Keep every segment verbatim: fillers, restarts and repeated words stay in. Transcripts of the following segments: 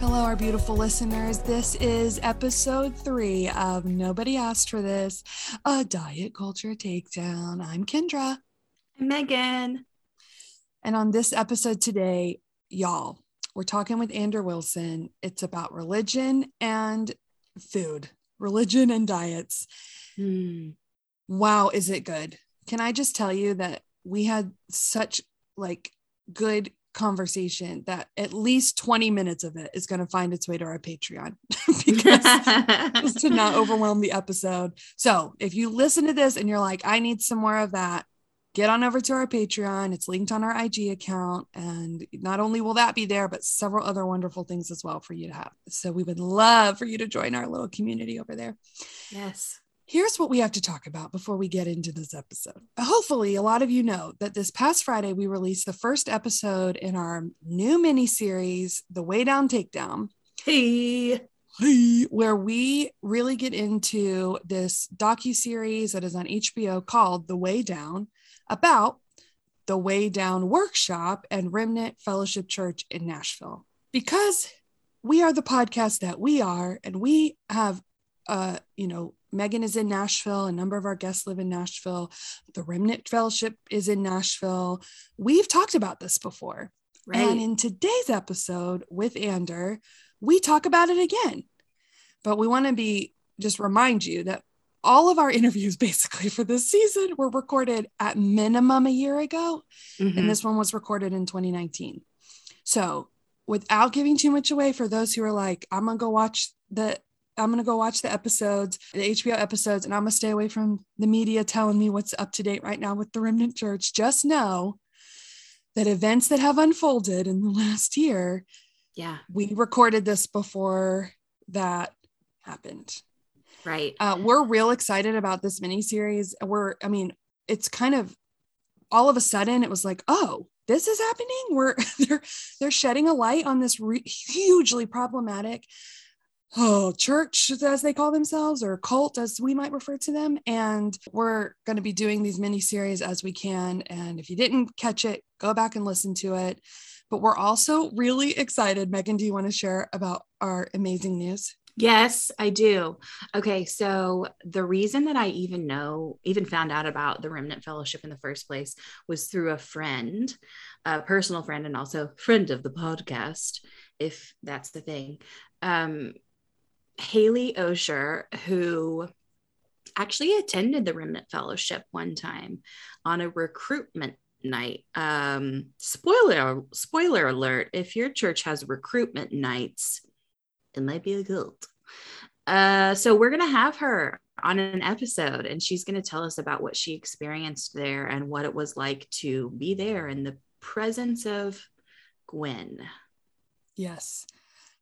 Hello, our beautiful listeners. This is episode three of Nobody Asked for This, a diet culture takedown. I'm Kendra. I'm Megan. And on this episode today, y'all, we're talking with Andrew Wilson. It's about religion and food, religion and diets. Mm. Wow, is it good? Can I just tell you that we had such like good conversation that at least twenty minutes of it is going to find its way to our Patreon because just to not overwhelm the episode. So if you listen to this and you're like, I need some more of that, get on over to our Patreon. It's linked on our I G account. And not only will that be there, but several other wonderful things as well for you to have. So we would love for you to join our little community over there. Yes. Here's what we have to talk about before we get into this episode. Hopefully, a lot of you know that this past Friday, we released the first episode in our new mini-series, The Weigh Down Takedown. Hey! Hey! Where we really get into this docu-series that is on H B O called The Weigh Down, about the Weigh Down Workshop and Remnant Fellowship Church in Nashville. Because we are the podcast that we are, and we have, uh, you know, Megan is in Nashville. A number of our guests live in Nashville. The Remnant Fellowship is in Nashville. We've talked about this before. Right. And in today's episode with Ander, we talk about it again. But we want to be, just remind you that all of our interviews basically for this season were recorded at minimum a year ago. Mm-hmm. And this one was recorded in twenty nineteen. So without giving too much away for those who are like, I'm going to go watch the I'm going to go watch the episodes, the H B O episodes, and I'm going to stay away from the media telling me what's up to date right now with the Remnant Church. Just know that events that have unfolded in the last year, yeah, we recorded this before that happened. Right. Uh, we're real excited about this miniseries. We're, I mean, it's kind of all of a sudden it was like, oh, this is happening. We're, they're, they're shedding a light on this re- hugely problematic Oh, church, as they call themselves, or cult, as we might refer to them. And we're going to be doing these mini series as we can. And if you didn't catch it, go back and listen to it. But we're also really excited. Megan, do you want to share about our amazing news? Yes, I do. Okay. So the reason that I even know, even found out about the Remnant Fellowship in the first place was through a friend, a personal friend, and also friend of the podcast, if that's the thing. Um, Haley Osher, who actually attended the Remnant Fellowship one time on a recruitment night. Um, spoiler, spoiler alert. If your church has recruitment nights, it might be a guilt. Uh, so we're going to have her on an episode and she's going to tell us about what she experienced there and what it was like to be there in the presence of Gwen. Yes.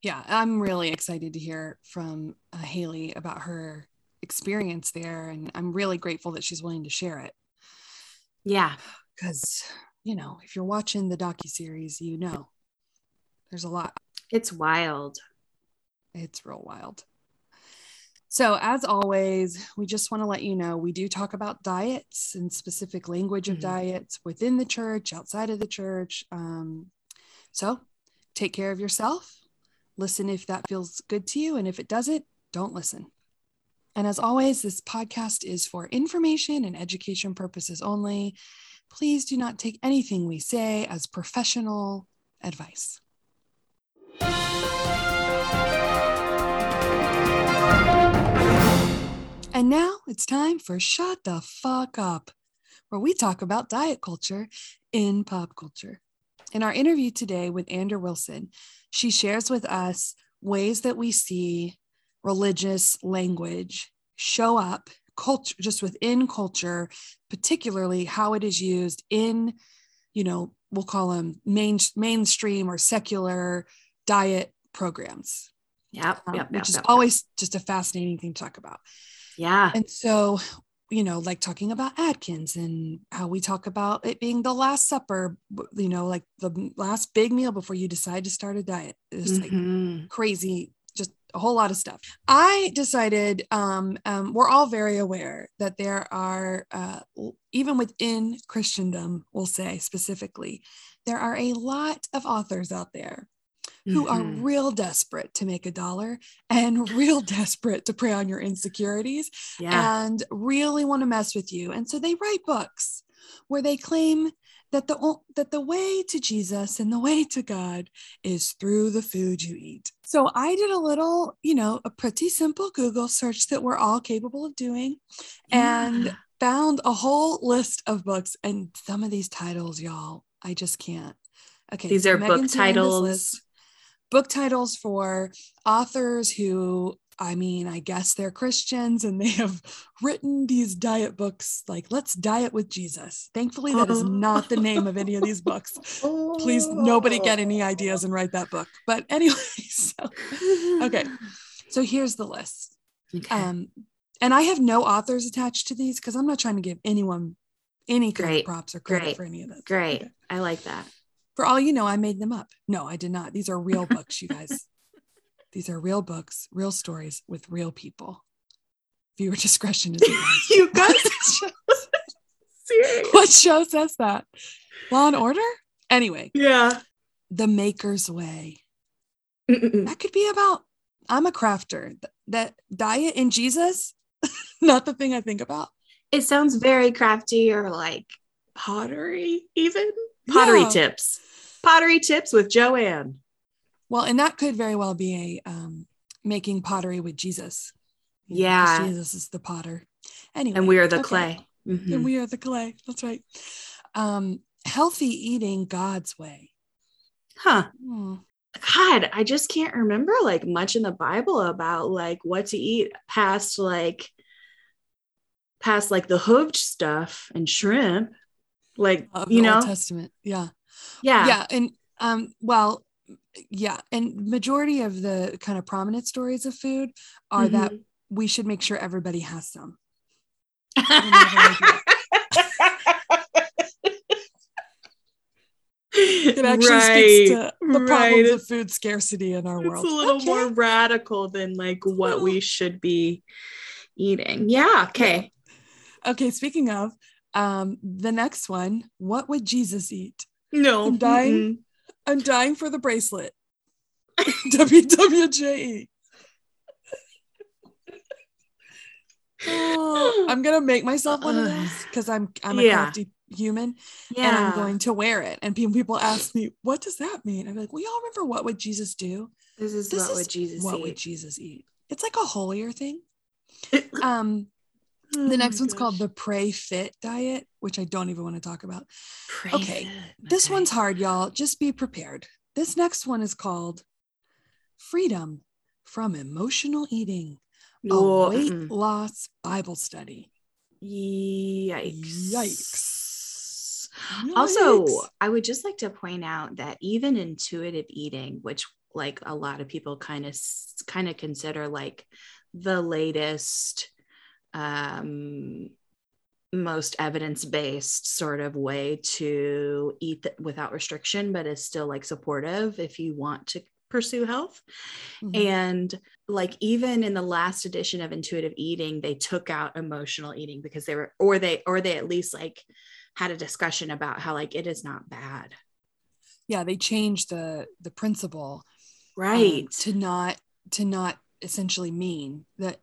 Yeah, I'm really excited to hear from uh, Haley about her experience there. And I'm really grateful that she's willing to share it. Yeah. Because, you know, if you're watching the docuseries, you know, there's a lot. It's wild. It's real wild. So as always, we just want to let you know, we do talk about diets and specific language mm-hmm. of diets within the church, outside of the church. Um, so take care of yourself. Listen if that feels good to you. And if it doesn't, don't listen. And as always, this podcast is for information and education purposes only. Please do not take anything we say as professional advice. And now it's time for Shut the Fuck Up, where we talk about diet culture in pop culture. In our interview today with Ander Wilson, she shares with us ways that we see religious language show up culture, just within culture, particularly how it is used in, you know, we'll call them main, mainstream or secular diet programs. Yeah. Um, yep, which yep, is yep, always yep. just a fascinating thing to talk about. Yeah. And so, you know, like talking about Atkins and how we talk about it being the last supper, you know, like the last big meal before you decide to start a diet. It's mm-hmm. like crazy, just a whole lot of stuff. I decided um, um, we're all very aware that there are, uh, even within Christendom, we'll say specifically, there are a lot of authors out there who mm-hmm. are real desperate to make a dollar and real desperate to prey on your insecurities yeah. and really want to mess with you. And so they write books where they claim that the, that the way to Jesus and the way to God is through the food you eat. So I did a little, you know, a pretty simple Google search that we're all capable of doing yeah. and found a whole list of books, and some of these titles, y'all, I just can't. Okay. These are book titles, book titles for authors who, I mean, I guess they're Christians and they have written these diet books, like Let's Diet with Jesus. Thankfully, that is not the name of any of these books. Please, nobody get any ideas and write that book. But anyway, so, okay. So here's the list. Okay. Um, and I have no authors attached to these because I'm not trying to give anyone any kind Great. of props or credit Great. for any of this. Great. Okay. I like that. For all you know, I made them up. No, I did not. These are real books, you guys. These are real books, real stories with real people. Viewer discretion is advised. You guys, serious. What show says that? Law and Order? Anyway. Yeah. The Maker's Way. Mm-mm. That could be about, I'm a crafter. That diet and Jesus, not the thing I think about. It sounds very crafty or like pottery even. Pottery yeah. tips. Pottery tips with Joanne. Well, and that could very well be a um, making pottery with Jesus. You yeah. know, Jesus is the potter. Anyway. And we are the okay. clay. Mm-hmm. And we are the clay. That's right. Um, healthy eating God's way. Huh. Mm. God, I just can't remember like much in the Bible about like what to eat past like, past like the hooved stuff and shrimp. Like, of you the know, Old Testament. Yeah. Yeah. Yeah. And, um, well, yeah. And majority of the kind of prominent stories of food are mm-hmm. that we should make sure everybody has some. It actually right. speaks to the right. problems of food scarcity in our it's world. It's a little okay. more radical than like what we should be eating. Yeah. Okay. Yeah. Okay. Speaking of, Um, the next one, what would Jesus eat? No, I'm dying. Mm-hmm. I'm dying for the bracelet. W W J E. Oh, I'm going to make myself one of those because I'm, I'm a yeah. crafty human yeah. and I'm going to wear it. And people ask me, what does that mean? I'm like, well, y'all remember what would Jesus do? This is this what is would Jesus what eat. would Jesus eat? It's like a holier thing. Um, The next oh one's gosh. called the Pray Fit diet, which I don't even want to talk about. Pray okay. Fit. This okay. one's hard, y'all. Just be prepared. This next one is called Freedom from Emotional Eating, a oh, weight mm-mm. loss Bible study. Yikes. Yikes. Yikes. Also, I would just like to point out that even intuitive eating, which like a lot of people kind of, kind of consider like the latest um, most evidence-based sort of way to eat th- without restriction, but is still like supportive if you want to pursue health. Mm-hmm. And like, even in the last edition of Intuitive Eating, they took out emotional eating because they were, or they, or they at least like had a discussion about how like, it is not bad. Yeah. They changed the, the principle, right. Um, to not, to not essentially mean that,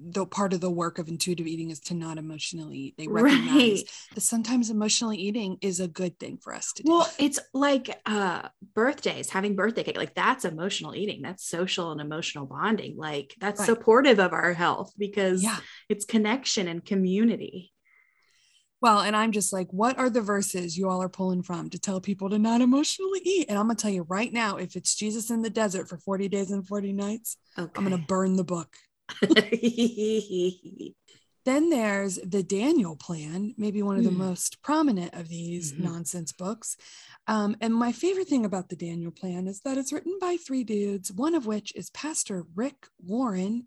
though part of the work of intuitive eating is to not emotionally eat. They recognize right. that sometimes emotionally eating is a good thing for us to do. Well, it's like uh, birthdays, having birthday cake, like that's emotional eating. That's social and emotional bonding. Like that's right. supportive of our health because yeah. it's connection and community. Well, and I'm just like, what are the verses you all are pulling from to tell people to not emotionally eat? And I'm going to tell you right now, if it's Jesus in the desert for forty days and forty nights, okay. I'm going to burn the book. Then there's the Daniel Plan, maybe one of the mm. most prominent of these mm-hmm. nonsense books. Um, and my favorite thing about the Daniel Plan is that it's written by three dudes, one of which is Pastor Rick Warren,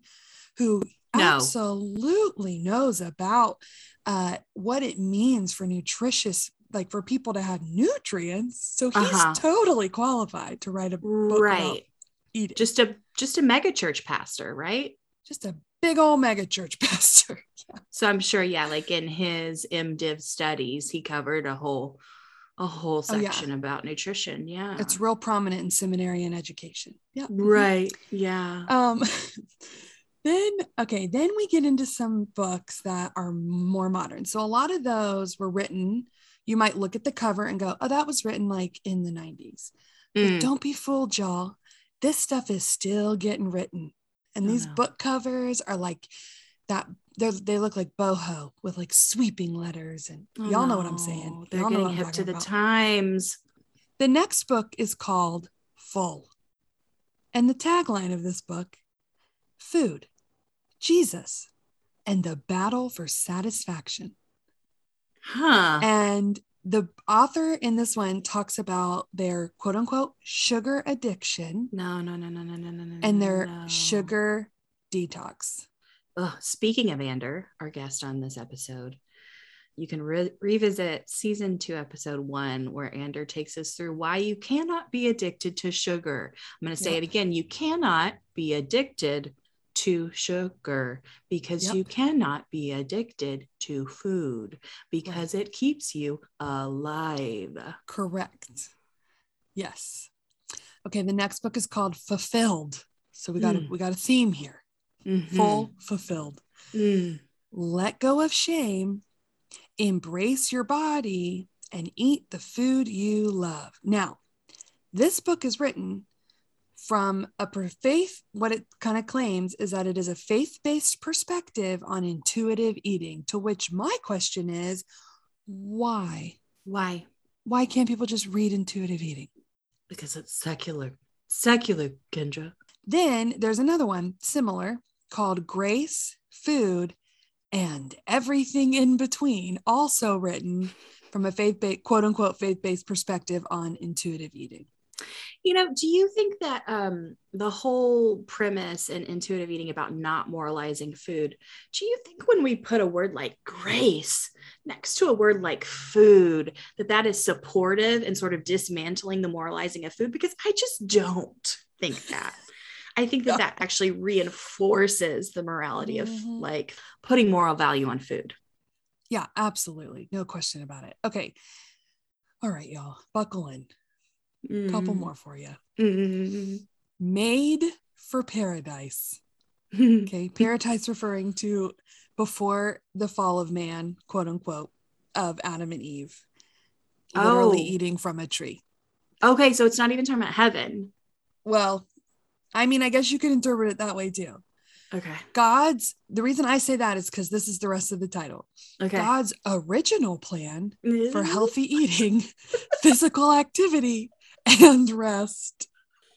who no. absolutely knows about uh, what it means for nutritious, like for people to have nutrients. So he's uh-huh. totally qualified to write a book right. about eating. Just a just a megachurch pastor, right? Just a big old mega church pastor. Yeah. So I'm sure, yeah, like in his MDiv studies, he covered a whole a whole section oh, yeah. about nutrition. Yeah. It's real prominent in seminary and education. Yeah. Right. Yeah. Um, then, okay. Then we get into some books that are more modern. So a lot of those were written, you might look at the cover and go, oh, that was written like in the nineties. Mm. But don't be fooled, y'all. This stuff is still getting written. And these oh, no. book covers are like that. They look like boho with like sweeping letters. And oh, y'all know what I'm saying. They're y'all getting hip to the about. times. The next book is called Full. And the tagline of this book, food, Jesus, and the battle for satisfaction. Huh. And the author in this one talks about their quote unquote sugar addiction. No, no, no, no, no, no, no, no. And their no. sugar detox. Ugh, speaking of Ander, our guest on this episode, you can re- revisit season two, episode one, where Ander takes us through why you cannot be addicted to sugar. I'm going to say yep. it again. You cannot be addicted to sugar because yep. you cannot be addicted to food because right. it keeps you alive. Correct. Yes. Okay. The next book is called Fulfilled. So we got mm. we got a theme here. Mm-hmm. Full, fulfilled. Mm. Let go of shame, embrace your body, and eat the food you love. Now, this book is written from a faith, what it kind of claims is that it is a faith-based perspective on intuitive eating, to which my question is, why? Why? Why can't people just read intuitive eating? Because it's secular. Secular, Kendra. Then there's another one similar called Grace, Food, and Everything in Between, also written from a faith-based, quote unquote, faith-based perspective on intuitive eating. You know, do you think that um, the whole premise in intuitive eating about not moralizing food, do you think when we put a word like grace next to a word like food, that that is supportive and sort of dismantling the moralizing of food? Because I just don't think that. I think that that actually reinforces the morality of mm-hmm. like putting moral value on food. Yeah, absolutely. No question about it. Okay. All right, y'all. Buckle in. Mm. Couple more for you. Mm. Made for Paradise. Okay. Paradise referring to before the fall of man, quote unquote, of Adam and Eve. Literally oh. eating from a tree. Okay. So it's not even talking about heaven. Well, I mean, I guess you could interpret it that way too. Okay. God's, the reason I say that is because this is the rest of the title. Okay. God's original plan for healthy eating, physical activity, and rest.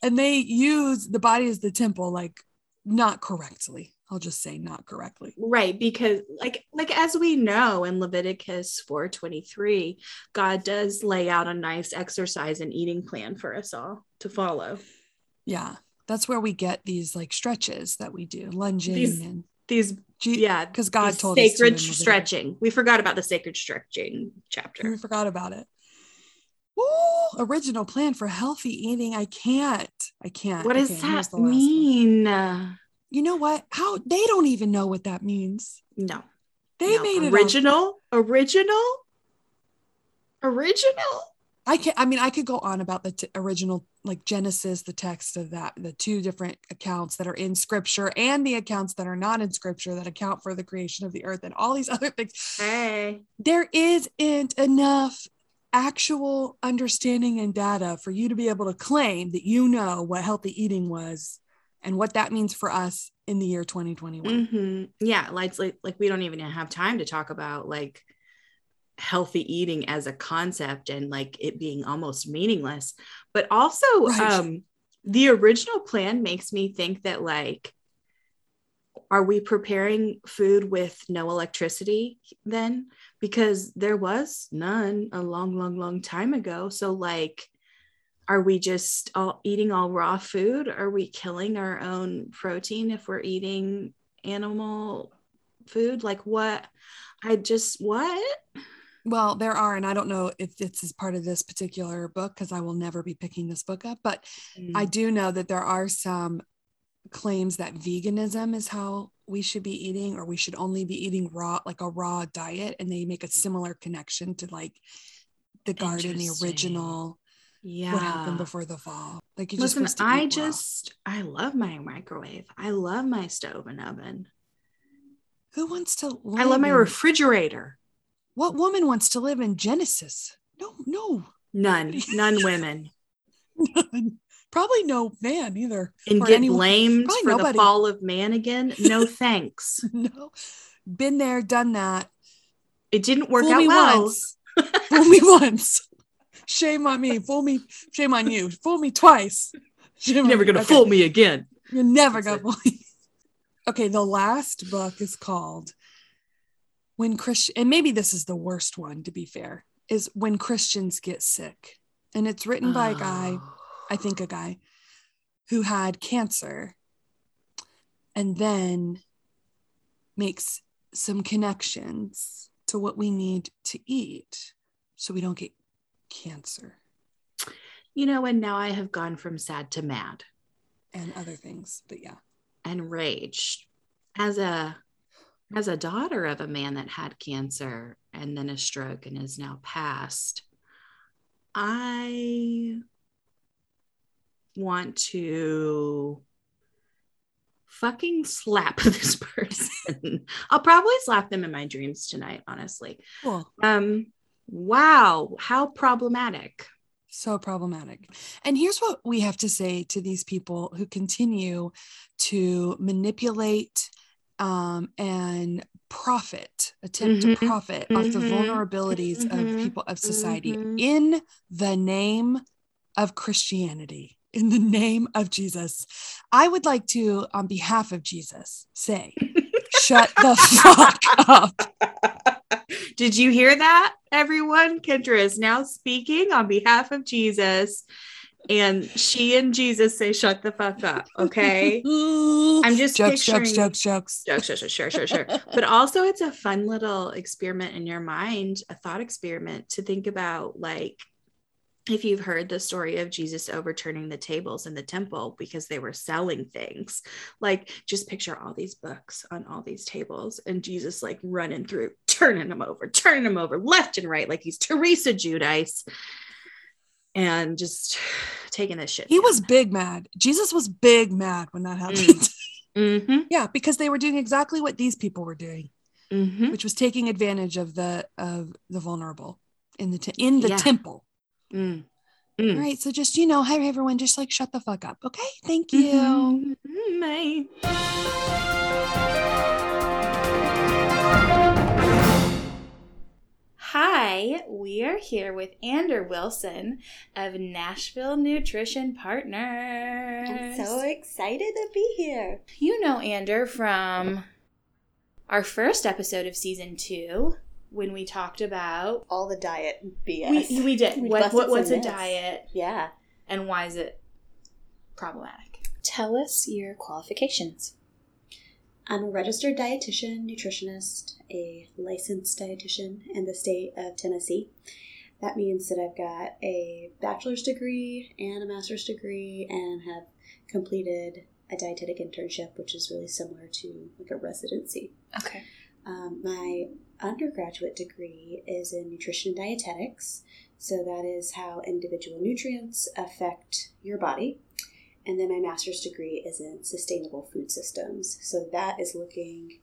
And they use the body as the temple, like not correctly. I'll just say not correctly. Right. Because like, like as we know in Leviticus four twenty-three, God does lay out a nice exercise and eating plan for us all to follow. Yeah. That's where we get these like stretches that we do, lunging these, and these, G- yeah, because God told us sacred stretching. We forgot about the sacred stretching chapter. We forgot about it. Woo! Original plan for healthy eating. I can't. I can't. What does that mean? One. You know what? How they don't even know what that means. No, they no. made it original, up. original, original. I can I mean, I could go on about the t- original, like Genesis, the text of that, the two different accounts that are in scripture and the accounts that are not in scripture that account for the creation of the earth and all these other things. Hey, there isn't enough actual understanding and data for you to be able to claim that you know what healthy eating was and what that means for us in the year twenty twenty-one. Mm-hmm. Yeah. Like, like, like we don't even have time to talk about like healthy eating as a concept and like it being almost meaningless, but also right. um the original plan makes me think that like, are we preparing food with no electricity then? Because there was none a long long long time ago. So like, are we just all eating all raw food? Are we killing our own protein if we're eating animal food? Like what? I just what Well, there are, and I don't know if this is part of this particular book because I will never be picking this book up, but mm. I do know that there are some claims that veganism is how we should be eating, or we should only be eating raw, like a raw diet. And they make a similar connection to like the garden, the original, yeah, what happened before the fall. Like, you just listen, I just, well. I love my microwave. I love my stove and oven. Who wants to live? I love my refrigerator. What woman wants to live in Genesis? No, no. None. None women. None. Probably no man either. And get anyone. blamed Probably for nobody. The fall of man again? No thanks. No. Been there, done that. It didn't work Fool out me well. Once. Fool me once. Shame on me. Fool me. Shame on you. Fool me twice. Shame You're never going to okay. fool me again. You're never going to fool me. Okay, the last book is called When Christian, and maybe this is the worst one, to be fair, is When Christians Get Sick. And it's written by a guy, I think a guy, who had cancer and then makes some connections to what we need to eat so we don't get cancer. You know, and now I have gone from sad to mad. And other things, but yeah. And rage as a as a daughter of a man that had cancer and then a stroke and is now passed. I want to fucking slap this person. I'll probably slap them in my dreams tonight, honestly. Cool. Um wow, how problematic. So problematic. And here's what we have to say to these people who continue to manipulate um, and profit, attempt mm-hmm. to profit mm-hmm. off the vulnerabilities mm-hmm. of people of society mm-hmm. in the name of Christianity, in the name of Jesus. I would like to, on behalf of Jesus, say, shut the fuck up. Did you hear that, everyone? Kendra is now speaking on behalf of Jesus, and she and Jesus say, shut the fuck up. Okay. I'm just jokes, picturing jokes, jokes, jokes, jokes, jokes, sure, sure, sure. But also it's a fun little experiment in your mind, a thought experiment to think about, like, if you've heard the story of Jesus overturning the tables in the temple because they were selling things, like, just picture all these books on all these tables and Jesus like running through, turning them over, turning them over left and right, like he's Teresa Giudice, and just taking this shit. He down. was big mad. Jesus was big mad when that happened. Mm-hmm. Yeah, because they were doing exactly what these people were doing, mm-hmm. which was taking advantage of the of the vulnerable in the te- in the yeah. temple. Mm. Mm. All right, so just, you know, hi everyone, just like shut the fuck up, okay? Thank you. Mm-hmm. Bye. Hi, we are here with Andrew Wilson of Nashville Nutrition Partners. I'm so excited to be here. You know Andrew from our first episode of season two, when we talked about all the diet B S. We, we did. We what, what What's a this. diet? Yeah. And why is it problematic? Tell us your qualifications. I'm a registered dietitian, nutritionist, a licensed dietitian in the state of Tennessee. That means that I've got a bachelor's degree and a master's degree and have completed a dietetic internship, which is really similar to like a residency. Okay. Um, my undergraduate degree is in nutrition and dietetics, so that is how individual nutrients affect your body. And then my master's degree is in sustainable food systems, so that is looking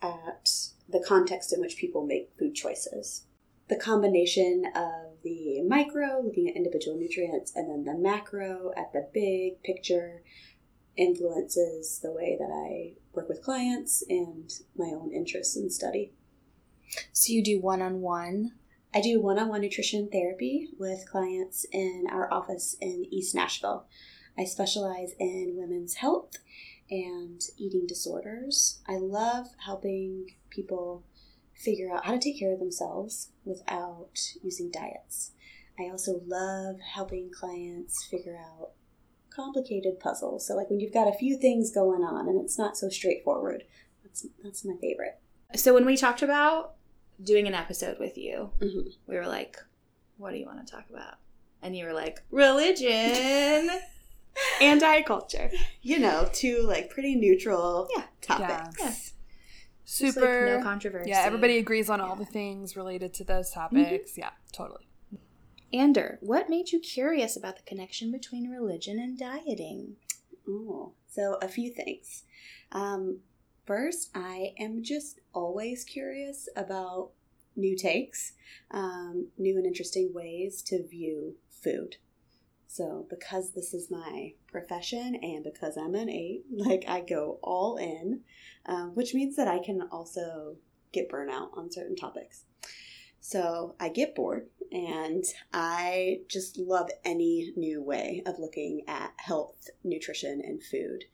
at the context in which people make food choices. The combination of the micro, looking at individual nutrients, and then the macro at the big picture influences the way that I work with clients and my own interests and study. So you do one-on-one? I do one-on-one nutrition therapy with clients in our office in East Nashville. I specialize in women's health and eating disorders. I love helping people figure out how to take care of themselves without using diets. I also love helping clients figure out complicated puzzles. So like when you've got a few things going on and it's not so straightforward, that's that's my favorite. So when we talked about doing an episode with you, mm-hmm. we were like, what do you want to talk about? And you were like, religion and diet culture. You know, two like pretty neutral yeah. topics. Yeah. super like no controversy. Yeah, everybody agrees on yeah. all the things related to those topics. Mm-hmm. Yeah, totally. Ander, what made you curious about the connection between religion and dieting? Ooh, so a few things. Um, first, I am just always curious about new takes, um, new and interesting ways to view food. So because this is my profession and because I'm an eight, like I go all in, um, which means that I can also get burnout on certain topics. So I get bored and I just love any new way of looking at health, nutrition, and food.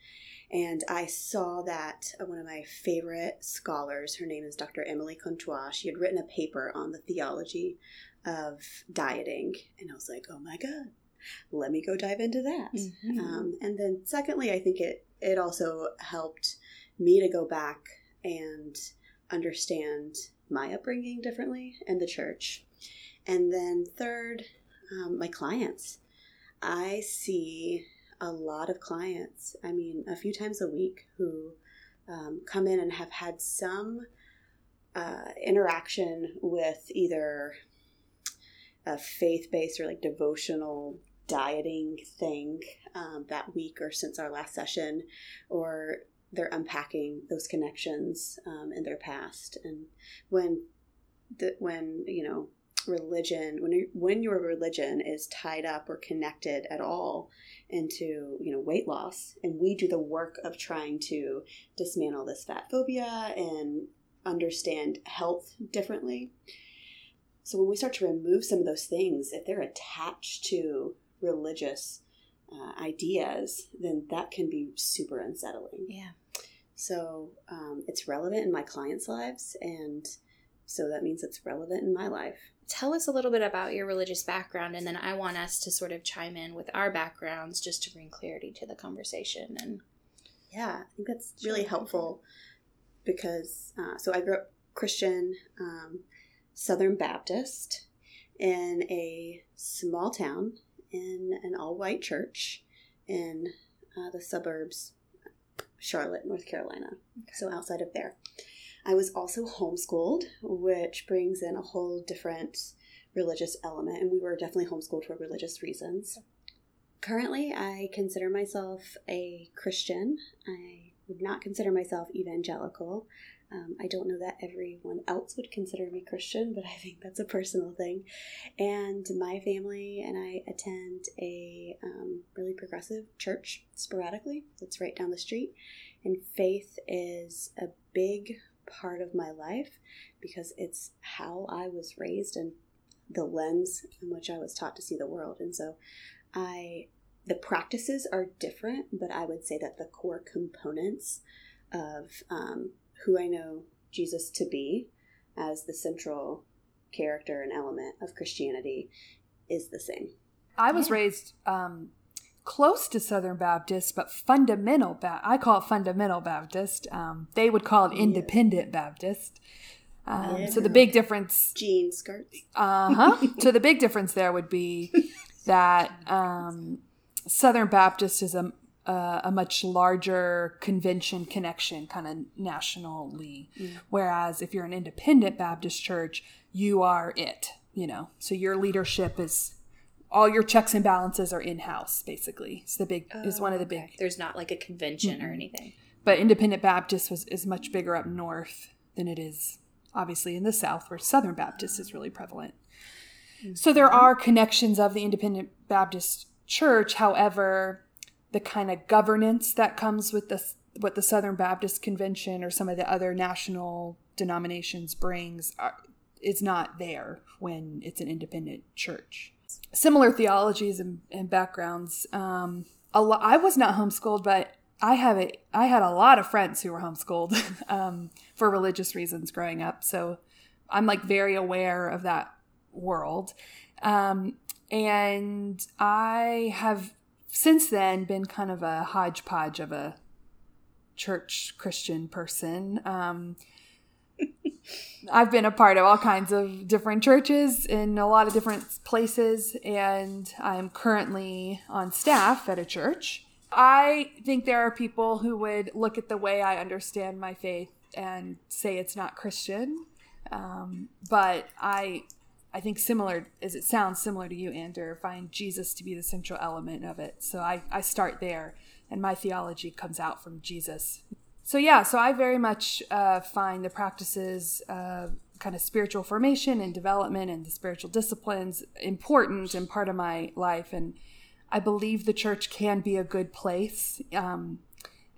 And I saw that one of my favorite scholars, her name is Doctor Emily Contois, she had written a paper on the theology of dieting. And I was like, oh my God, let me go dive into that. Mm-hmm. Um, and then secondly, I think it, it also helped me to go back and understand my upbringing differently and the church. And then third, um, my clients. I see a lot of clients, I mean, a few times a week who um, come in and have had some uh, interaction with either a faith-based or like devotional dieting thing um, that week or since our last session, or they're unpacking those connections um, in their past. And when the, when, you know, religion, when, when your religion is tied up or connected at all into, you know, weight loss, and we do the work of trying to dismantle this fat phobia and understand health differently. So when we start to remove some of those things, if they're attached to religious uh, ideas, then that can be super unsettling. Yeah. So um, it's relevant in my clients' lives, and so that means it's relevant in my life. Tell us a little bit about your religious background, and then I want us to sort of chime in with our backgrounds just to bring clarity to the conversation. And yeah, I think that's really helpful because uh, so I grew up Christian, um, Southern Baptist in a small town in an all-white church in uh, the suburbs, Charlotte, North Carolina. Okay. So outside of there. I was also homeschooled, which brings in a whole different religious element, and we were definitely homeschooled for religious reasons. Currently, I consider myself a Christian. I would not consider myself evangelical. Um, I don't know that everyone else would consider me Christian, but I think that's a personal thing. And my family and I attend a um, really progressive church sporadically. It's right down the street. And faith is a big part of my life because it's how I was raised and the lens in which I was taught to see the world. And so I, the practices are different, but I would say that the core components of um, who I know Jesus to be as the central character and element of Christianity is the same. I was yeah. raised um, close to Southern Baptist, but fundamental, ba- I call it fundamental Baptist. Um, they would call it independent yeah. Baptist. Um, yeah. So the big difference... Jean skirts. Uh-huh. So the big difference there would be that um, Southern Baptist is a Uh, a much larger convention connection kind of nationally. Mm. Whereas if you're an independent Baptist church, you are it, you know, so your leadership is all your checks and balances are in-house basically. It's the big, oh, is one of the big, okay. There's not like a convention mm-hmm. or anything, but independent Baptist was, is much bigger up north than it is obviously in the South where Southern Baptist is really prevalent. Mm-hmm. So there are connections of the independent Baptist church. However, the kind of governance that comes with the, what the Southern Baptist Convention or some of the other national denominations brings are, is not there when it's an independent church. Similar theologies and, and backgrounds. Um, a lo- I was not homeschooled, but I have a, I had a lot of friends who were homeschooled um, for religious reasons growing up. So I'm like very aware of that world. Um, and I have... since then been kind of a hodgepodge of a church Christian person. Um, I've been a part of all kinds of different churches in a lot of different places, and I'm currently on staff at a church. I think there are people who would look at the way I understand my faith and say it's not Christian. Um, but I, I think similar as it sounds similar to you, Ander, find Jesus to be the central element of it. So I, I start there and my theology comes out from Jesus. So yeah, so I very much uh, find the practices of kind of spiritual formation and development and the spiritual disciplines important and part of my life. And I believe the church can be a good place. Um,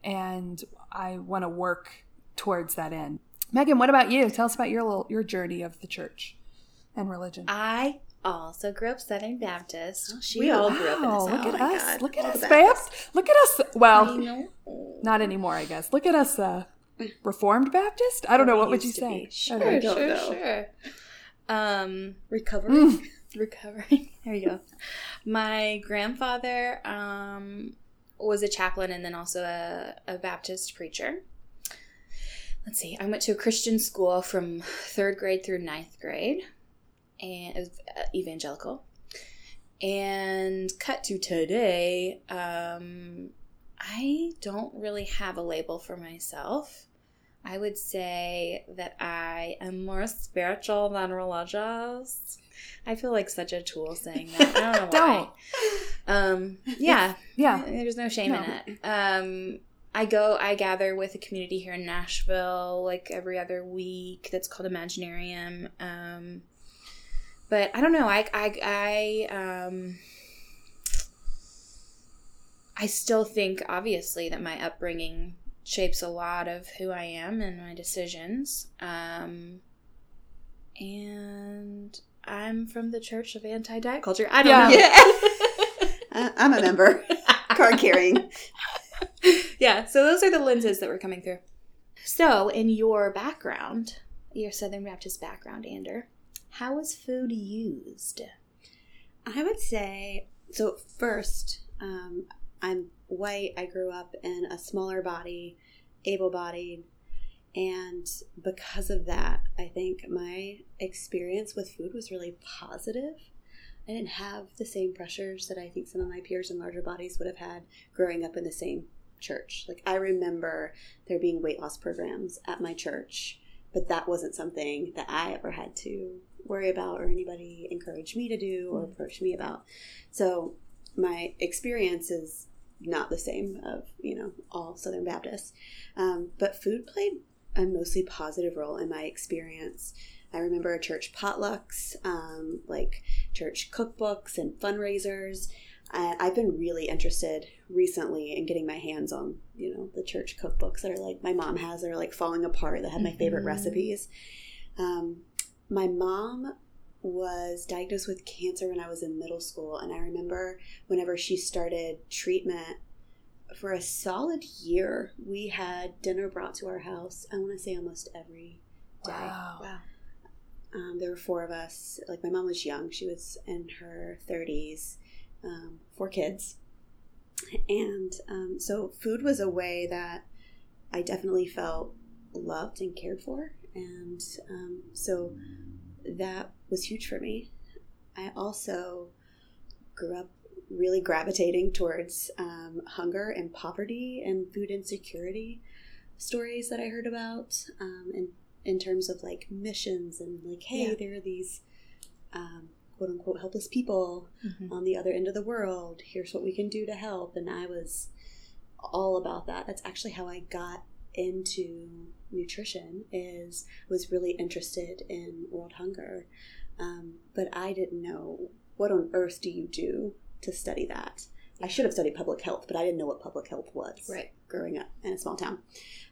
and I want to work towards that end. Megan, what about you? Tell us about your little, your journey of the church and religion. I also grew up Southern Baptist. Oh, we all wow, grew up in this house. Look at oh us. God. Look at all us, Baptist. Look at us. Well, not anymore, I guess. Look at us, uh, Reformed Baptist? I don't know. What would you say? Be. Sure, okay. sure, sure, sure. Um, recovering. Mm. Recovering. There you go. My grandfather um, was a chaplain and then also a, a Baptist preacher. Let's see. I went to a Christian school from third grade through ninth grade, and it was evangelical. And cut to today, um, I don't really have a label for myself. I would say that I am more spiritual than religious. I feel like such a tool saying that. I don't know why. Don't. Um, yeah. Yeah. There's no shame no. in it. Um, I go, I gather with a community here in Nashville, like every other week. That's called Imaginarium. Um, but I don't know. I, I, I, um, I still think, obviously, that my upbringing shapes a lot of who I am and my decisions. Um, and I'm from the Church of Anti-Diet Culture. I don't yeah. know. Yeah. I'm a member. Card carrying. Yeah, so those are the lenses that were coming through. So, in your background, your Southern Baptist background, Ander, how was food used? I would say, so first, um, I'm white. I grew up in a smaller body, able-bodied, and because of that, I think my experience with food was really positive. I didn't have the same pressures that I think some of my peers in larger bodies would have had growing up in the same church. Like, I remember there being weight loss programs at my church, but that wasn't something that I ever had to worry about or anybody encouraged me to do or approach me about. So my experience is not the same of, you know, all Southern Baptists. Um, but food played a mostly positive role in my experience. I remember church potlucks, um, like church cookbooks and fundraisers. I, I've been really interested recently in getting my hands on, you know, the church cookbooks that are like my mom has that are like falling apart that have my favorite mm-hmm. recipes. Um, my mom was diagnosed with cancer when I was in middle school. And I remember whenever she started treatment, for a solid year, we had dinner brought to our house. I want to say almost every day. Wow. wow. Um, there were four of us. Like, my mom was young. She was in her thirties, um, four kids. And um, so food was a way that I definitely felt loved and cared for. And um, so that was huge for me. I also grew up really gravitating towards um, hunger and poverty and food insecurity stories that I heard about, um, and in terms of like missions and like, hey, yeah. there are these um, quote unquote helpless people mm-hmm. on the other end of the world. Here's what we can do to help. And I was all about that. That's actually how I got into nutrition, is was really interested in world hunger. Um, but I didn't know what on earth do you do to study that. I should have studied public health, but I didn't know what public health was right. growing up in a small town.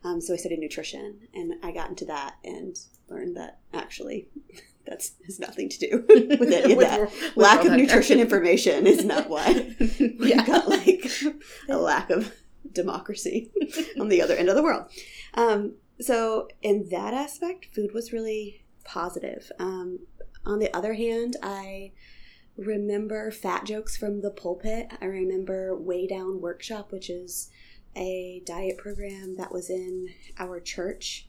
Um, so I studied nutrition, and I got into that and learned that actually that has nothing to do with any of with, that. With lack of nutrition information is not why we yeah. got like a lack of democracy on the other end of the world. Um, so in that aspect, food was really positive. Um, on the other hand, I... remember fat jokes from the pulpit. I remember Weigh Down Workshop, which is a diet program that was in our church.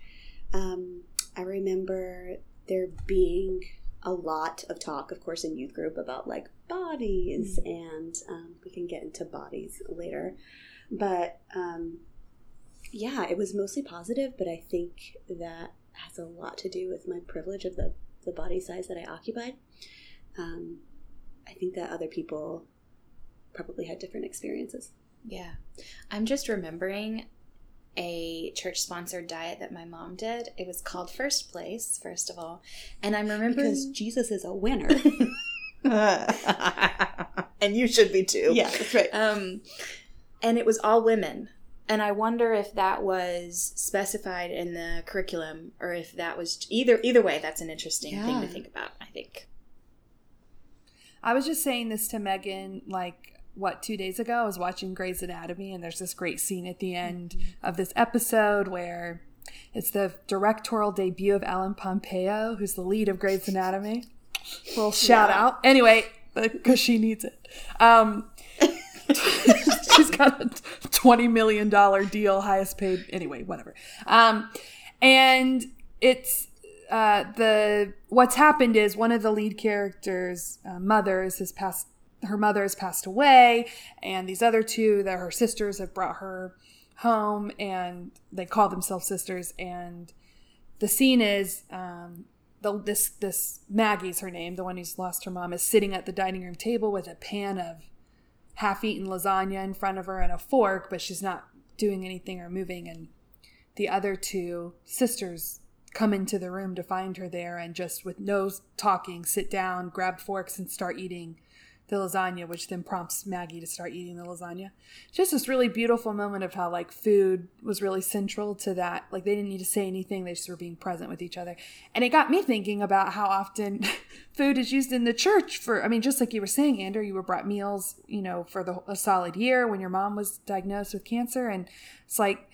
Um, I remember there being a lot of talk, of course, in youth group about like bodies, mm-hmm. and um, we can get into bodies later. But um, yeah, it was mostly positive, but I think that has a lot to do with my privilege of the, the body size that I occupied. Um, I think that other people probably had different experiences. Yeah. I'm just remembering a church-sponsored diet that my mom did. It was called First Place, first of all. And I'm remembering... Because Jesus is a winner. And you should be too. Yeah, that's right. Um, and it was all women. And I wonder if that was specified in the curriculum or if that was... Either, either way, that's an interesting yeah. thing to think about, I think. I was just saying this to Megan, like... What, two days ago, I was watching Grey's Anatomy, and there's this great scene at the end mm-hmm. of this episode where it's the directorial debut of Ellen Pompeo, who's the lead of Grey's Anatomy. Little shout yeah. out. Anyway, because she needs it. Um, she's got a twenty million dollars deal, highest paid. Anyway, whatever. Um, and it's... Uh, the what's happened is one of the lead characters' uh, mothers has passed... Her mother has passed away, and these other two, that her sisters, have brought her home, and they call themselves sisters. And the scene is um, the, this this Maggie's her name, the one who's lost her mom, is sitting at the dining room table with a pan of half-eaten lasagna in front of her and a fork, but she's not doing anything or moving. And the other two sisters come into the room to find her there, and just with no talking, sit down, grab forks, and start eating the lasagna, which then prompts Maggie to start eating the lasagna. Just this really beautiful moment of how, like, food was really central to that. Like, they didn't need to say anything. They just were being present with each other. And it got me thinking about how often food is used in the church for, I mean, just like you were saying, Andrew, you were brought meals, you know, for the, a solid year when your mom was diagnosed with cancer. And it's like,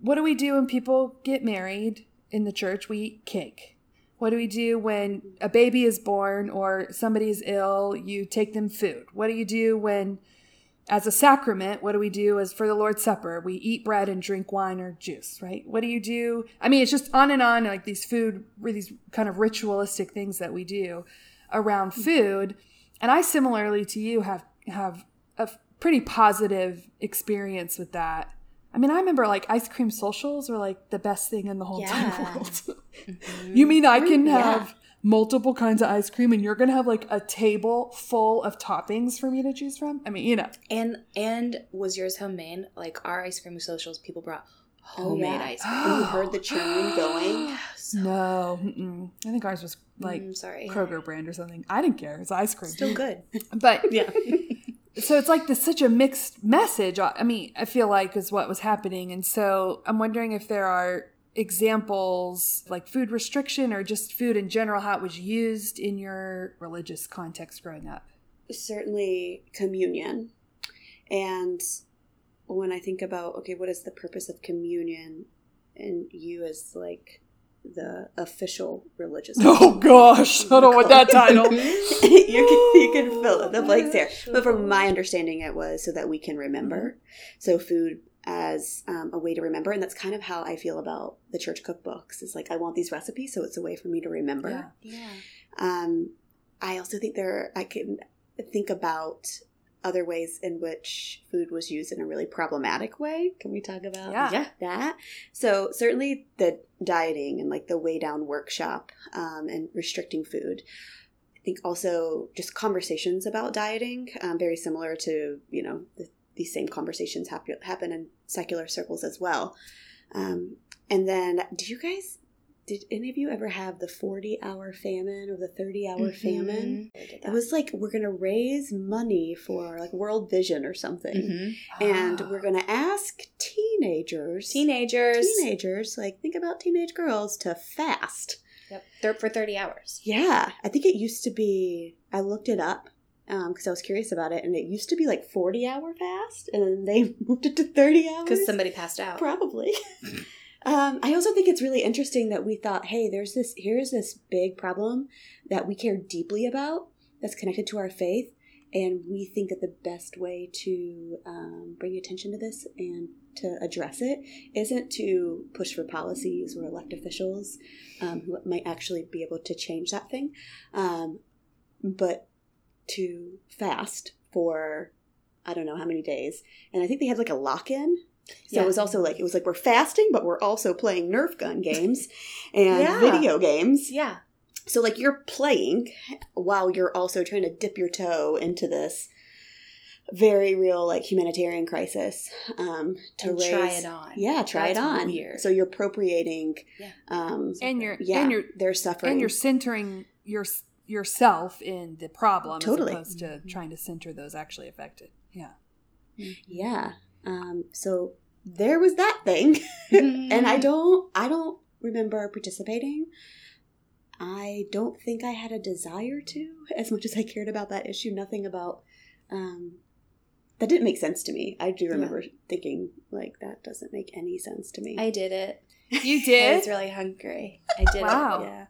what do we do when people get married in the church? We eat cake. What do we do when a baby is born or somebody is ill? You take them food. What do you do when, as a sacrament, what do we do as for the Lord's Supper? We eat bread and drink wine or juice, right? What do you do? I mean, it's just on and on, like these food, these kind of ritualistic things that we do around food. And I, similarly to you, have, have a pretty positive experience with that. I mean, I remember, like, ice cream socials were, like, the best thing in the whole yeah. entire world. Mm-hmm. You mean I can have yeah. multiple kinds of ice cream, and you're going to have, like, a table full of toppings for me to choose from? I mean, you know. And and was yours homemade? Like, our ice cream socials, people brought homemade oh, yeah. ice cream. And you heard the churn going. So. No. Mm-mm. I think ours was, like, mm, sorry. Kroger brand or something. I didn't care. It was ice cream. Still good. But, yeah. So it's like this, such a mixed message, I mean, I feel like is what was happening. And so I'm wondering if there are examples like food restriction or just food in general, how it was used in your religious context growing up. Certainly communion. And when I think about, okay, what is the purpose of communion? And you as like the official religious oh gosh I don't want that title. you can you can fill in the blanks there, but from my understanding it was so that we can remember. Mm-hmm. So food as um, a way to remember, and that's kind of how I feel about the church cookbooks. It's like I want these recipes, so it's a way for me to remember. Yeah, yeah. um I also think there I can think about other ways in which food was used in a really problematic way. Can we talk about yeah. that? So certainly the dieting and like the Weigh Down Workshop um, and restricting food. I think also just conversations about dieting, um, very similar to, you know, the, these same conversations happen, happen in secular circles as well. Um, and then do you guys... Did any of you ever have the forty-hour famine or the thirty-hour mm-hmm. famine? It was like, we're going to raise money for like World Vision or something. Mm-hmm. And oh. we're going to ask teenagers. Teenagers. Teenagers, like think about teenage girls, to fast. Yep. Th- for thirty hours. Yeah. I think it used to be, I looked it up because um, I was curious about it. And it used to be like forty-hour fast. And then they moved it to thirty hours. Because somebody passed out. Probably. Um, I also think it's really interesting that we thought, hey, there's this, here's this big problem that we care deeply about that's connected to our faith. And we think that the best way to um, bring attention to this and to address it isn't to push for policies or elect officials um, who might actually be able to change that thing, um, but to fast for I don't know how many days. And I think they had like a lock-in So yeah. it was also like, it was like we're fasting, but we're also playing Nerf gun games and yeah. video games. Yeah. So like you're playing while you're also trying to dip your toe into this very real like humanitarian crisis. Um, to and raise, try it on. Yeah, try That's it on. Weird. So you're appropriating. Yeah. Um, and you're yeah, and you're they're suffering. And you're centering your yourself in the problem totally. as opposed to mm-hmm. trying to center those actually affected. Yeah. Yeah. Um, so there was that thing. Mm-hmm. And I don't, I don't remember participating. I don't think I had a desire to, as much as I cared about that issue. Nothing about, um, that didn't make sense to me. I do remember yeah. thinking like, that doesn't make any sense to me. I did it. You did? I was really hungry. I did wow. it. Yeah.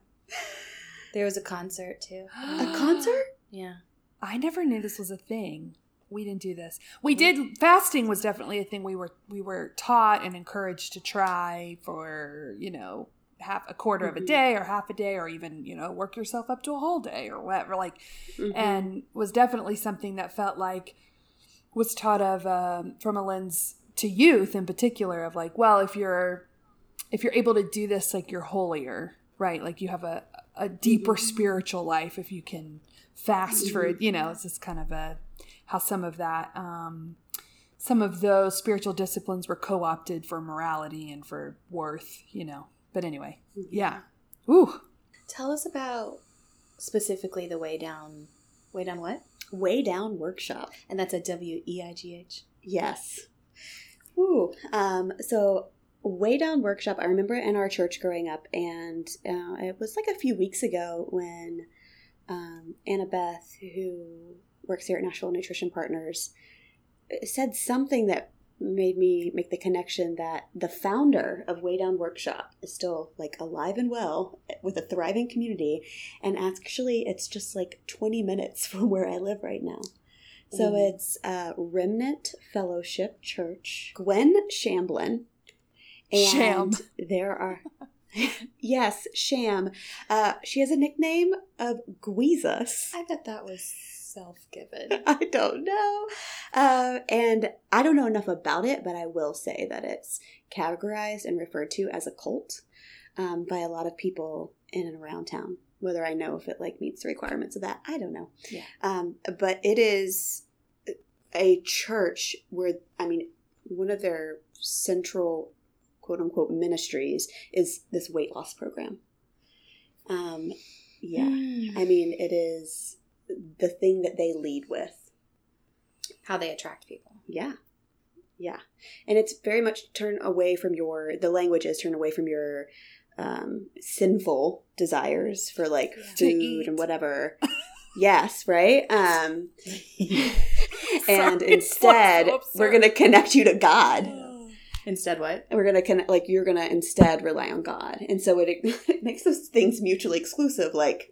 There was a concert too. A concert? Yeah. I never knew this was a thing. We didn't do this. We did. Fasting was definitely a thing we were we were taught and encouraged to try for, you know, half a quarter mm-hmm. of a day or half a day or even, you know, work yourself up to a whole day or whatever. Like, mm-hmm. and was definitely something that felt like was taught of um, from a lens to youth in particular of like, well, if you're if you're able to do this, like you're holier, right? Like you have a a deeper mm-hmm. spiritual life if you can fast mm-hmm. for, you know, it's just kind of a. How some of that, um, some of those spiritual disciplines were co-opted for morality and for worth, you know. But anyway, yeah. yeah. Ooh. Tell us about specifically the Weigh Down, Weigh Down what? Weigh Down Workshop. And that's a W E I G H. Yes. Ooh. Um, so Weigh Down Workshop, I remember it in our church growing up. And uh, it was like a few weeks ago when um, Annabeth, who... works here at Nashville Nutrition Partners, said something that made me make the connection that the founder of Weigh Down Workshop is still like alive and well with a thriving community. And actually it's just like twenty minutes from where I live right now. So mm. it's uh, Remnant Fellowship Church, Gwen Shamblin. And Sham. There are... yes, Sham. Uh, she has a nickname of Gweezus. I bet that was... self-given. I don't know. Uh, and I don't know enough about it, but I will say that it's categorized and referred to as a cult um, by a lot of people in and around town. Whether I know if it like meets the requirements of that, I don't know. Yeah. Um, but it is a church where, I mean, one of their central quote-unquote ministries is this weight loss program. Um, yeah. Mm. I mean, it is... the thing that they lead with. How they attract people. Yeah. Yeah. And it's very much turn away from your, the language is turn away from your um, sinful desires for like yeah. food and whatever. yes. Right. Um, and Sorry, instead so we're going to connect you to God. Instead what? We're going to connect, like you're going to instead rely on God. And so it, it makes those things mutually exclusive. Like,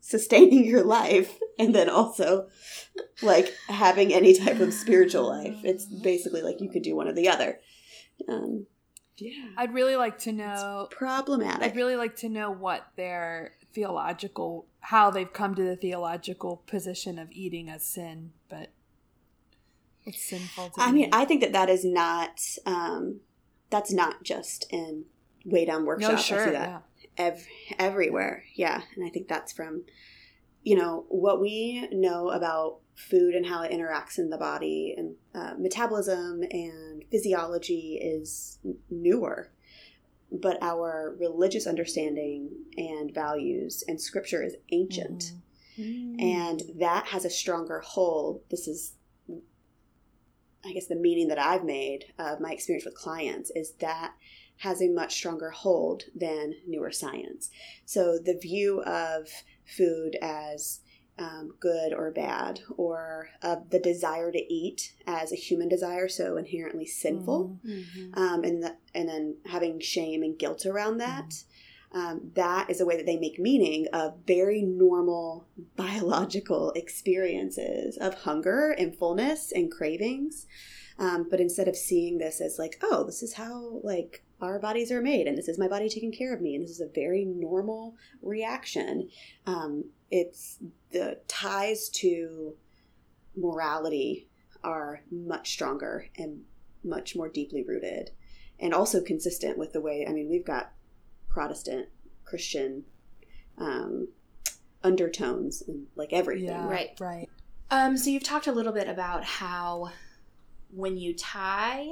sustaining your life and then also like having any type of spiritual life. It's basically like you could do one or the other. Um, yeah. I'd really like to know. It's problematic. I'd really like to know what their theological, how they've come to the theological position of eating as sin, but it's sinful to I mean, eat. I think that that is not, um, that's not just in Weigh Down Workshop. No, sure, I see that. Yeah. Ev- everywhere. Yeah. And I think that's from, you know, what we know about food and how it interacts in the body and uh, metabolism and physiology is newer, but our religious understanding and values and scripture is ancient. Mm. Mm. And that has a stronger hold. This is, I guess, the meaning that I've made of my experience with clients is that has a much stronger hold than newer science. So the view of food as um, good or bad, or of the desire to eat as a human desire, so inherently sinful, mm-hmm. um, and the, and then having shame and guilt around that, mm-hmm. um, that is a way that they make meaning of very normal biological experiences of hunger and fullness and cravings. Um, but instead of seeing this as like, oh, this is how like our bodies are made, and this is my body taking care of me, and this is a very normal reaction. Um, it's the ties to morality are much stronger and much more deeply rooted and also consistent with the way, I mean, we've got Protestant, Christian um, undertones and like everything. Yeah, right, right. Um, so you've talked a little bit about how when you tie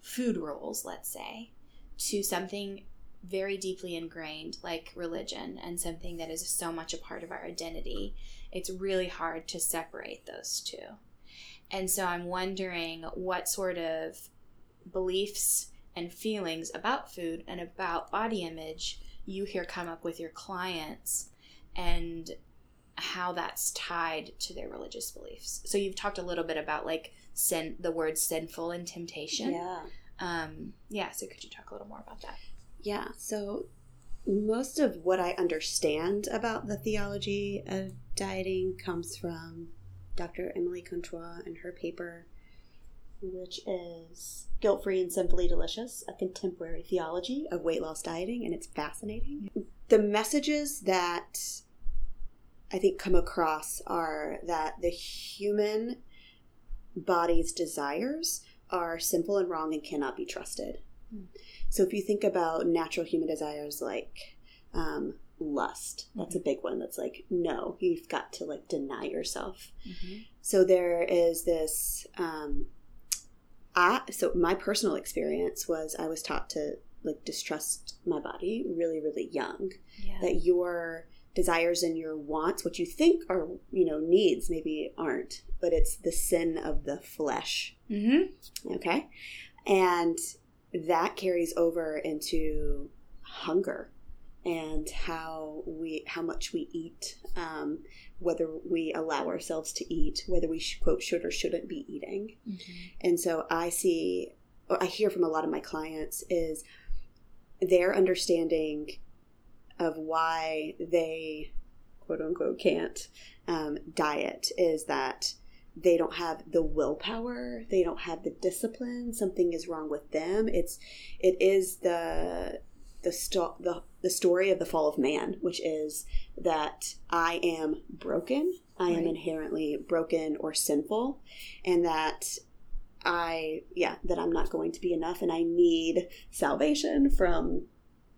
food rules, let's say, to something very deeply ingrained like religion and something that is so much a part of our identity, it's really hard to separate those two. And so I'm wondering what sort of beliefs and feelings about food and about body image you hear come up with your clients and how that's tied to their religious beliefs. So you've talked a little bit about like sin, the word sinful and temptation. Yeah. Um, yeah. So could you talk a little more about that? Yeah. So most of what I understand about the theology of dieting comes from Doctor Emily Contois and her paper, which is Guilt-Free and Simply Delicious, A Contemporary Theology of Weight Loss Dieting, and it's fascinating. The messages that I think come across are that the human body's desires are simple and wrong and cannot be trusted. Mm. So if you think about natural human desires like um, lust, that's mm-hmm. a big one. That's like, no, you've got to like deny yourself. Mm-hmm. So there is this... Um, I, so my personal experience was I was taught to like distrust my body really, really young, yeah. that your desires and your wants, what you think are, you know, needs maybe aren't, but it's the sin of the flesh. Mm-hmm. Okay. And that carries over into hunger and how we, how much we eat, um, whether we allow ourselves to eat, whether we, quote, should or shouldn't be eating. Mm-hmm. And so I see, or I hear from a lot of my clients is their understanding of why they, quote unquote, can't um, diet is that they don't have the willpower, they don't have the discipline, something is wrong with them. It's, it is the... The, sto- the the story of the fall of man, which is that I am broken, I right. am inherently broken or sinful, and that I, yeah, that I'm not going to be enough, and I need salvation from,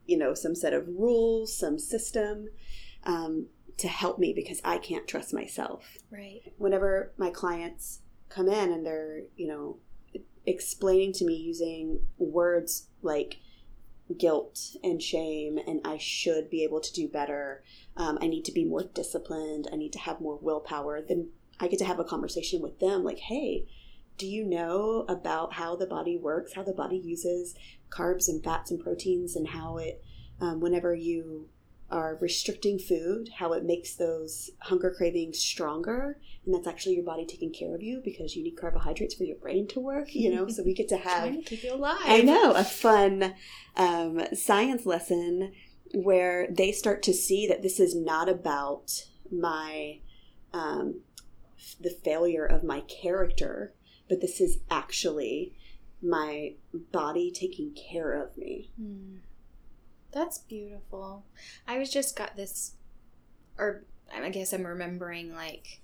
you know, some set of rules, some system um, to help me because I can't trust myself. Right. Whenever my clients come in and they're, you know, explaining to me using words like guilt and shame and I should be able to do better, um, I need to be more disciplined, I need to have more willpower, then I get to have a conversation with them like, hey, do you know about how the body works, how the body uses carbs and fats and proteins, and how it um, whenever you are restricting food, how it makes those hunger cravings stronger, and that's actually your body taking care of you because you need carbohydrates for your brain to work, you know. So we get to have trying to keep you alive. I know, a fun um, science lesson where they start to see that this is not about my um, the failure of my character, but this is actually my body taking care of me. Mm. That's beautiful. I was just got this, or I guess I'm remembering like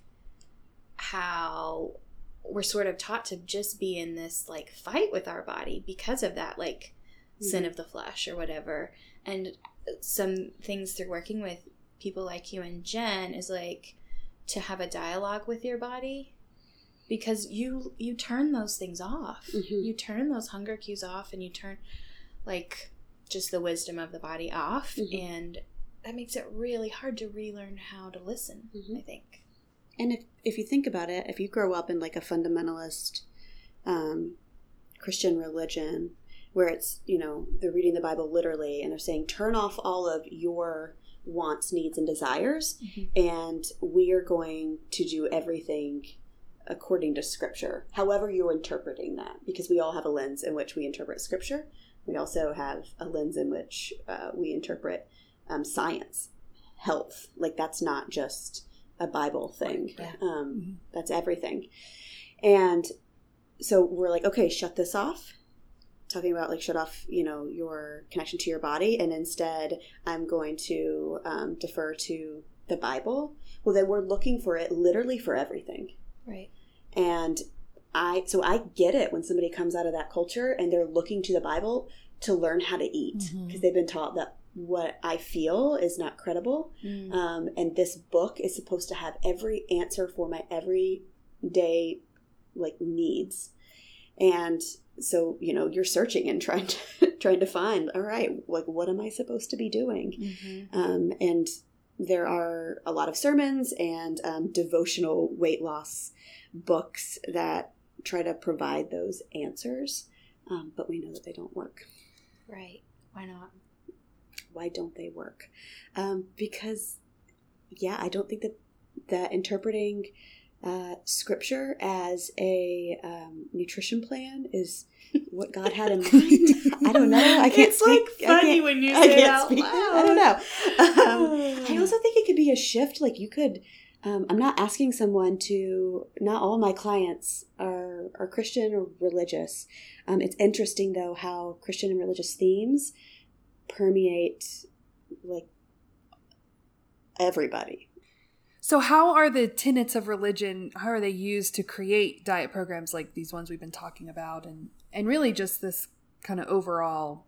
how we're sort of taught to just be in this like fight with our body because of that like mm-hmm. sin of the flesh or whatever. And some things through working with people like you and Jen is like to have a dialogue with your body because you you turn those things off. Mm-hmm. You turn those hunger cues off and you turn like... just the wisdom of the body off, mm-hmm. and that makes it really hard to relearn how to listen, mm-hmm. I think. And if if you think about it, if you grow up in like a fundamentalist um, Christian religion where it's, you know, they're reading the Bible literally and they're saying, turn off all of your wants, needs, and desires, mm-hmm. and we are going to do everything according to Scripture, however you're interpreting that, because we all have a lens in which we interpret Scripture. We also have a lens in which uh, we interpret um, science, health. Like that's not just a Bible thing. Yeah. Um, mm-hmm. That's everything. And so we're like, okay, shut this off. Talking about like shut off, you know, your connection to your body. And instead I'm going to um, defer to the Bible. Well, then we're looking for it literally for everything. Right. And I so I get it when somebody comes out of that culture and they're looking to the Bible to learn how to eat, because mm-hmm. they've been taught that what I feel is not credible. Mm. Um, and this book is supposed to have every answer for my everyday like needs. And so, you know, you're searching and trying to trying to find, all right, like, what am I supposed to be doing? Mm-hmm. Um, and there are a lot of sermons and um, devotional weight loss books that try to provide those answers. Um, but we know that they don't work. Right. Why not? Why don't they work? Um, because, yeah, I don't think that, that interpreting uh, scripture as a um, nutrition plan is what God had in mind. I don't know. I can't it's speak. It's like funny when you say it out loud. I don't know. Um, I also think it could be a shift. Like you could, um, I'm not asking someone to, not all my clients are, are Christian or religious. Um, it's interesting though, how Christian and religious themes permeate like everybody. So how are the tenets of religion, how are they used to create diet programs like these ones we've been talking about, and and really just this kind of overall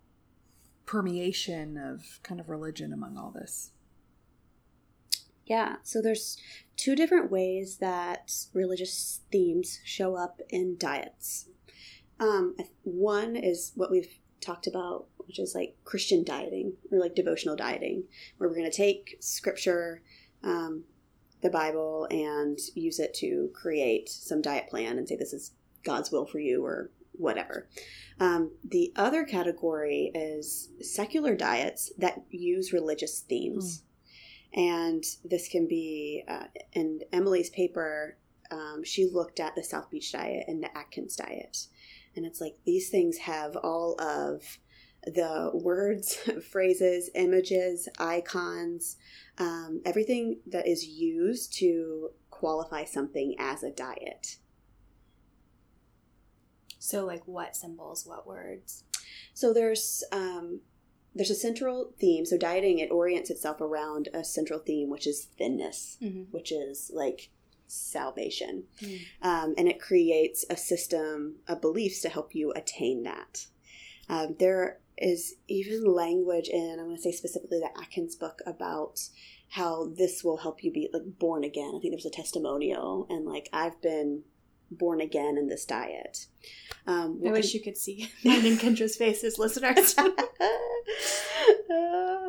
permeation of kind of religion among all this? Yeah, so there's two different ways that religious themes show up in diets. Um, one is what we've talked about, which is like Christian dieting or like devotional dieting, where we're going to take scripture, um, the Bible, and use it to create some diet plan and say this is God's will for you or whatever. Um, the other category is secular diets that use religious themes. Mm. And this can be, uh, in Emily's paper, um, she looked at the South Beach diet and the Atkins diet. And it's like these things have all of the words, phrases, images, icons, um, everything that is used to qualify something as a diet. So like what symbols, what words? So there's um, there's a central theme. So dieting, it orients itself around a central theme, which is thinness, mm-hmm. which is like salvation. Mm. Um, and it creates a system of beliefs to help you attain that. Um, there is even language in, I'm going to say specifically the Atkins book, about how this will help you be like born again. I think there's a testimonial and like, I've been born again in this diet. Um, I wish can... you could see mine and Kendra's faces, listeners.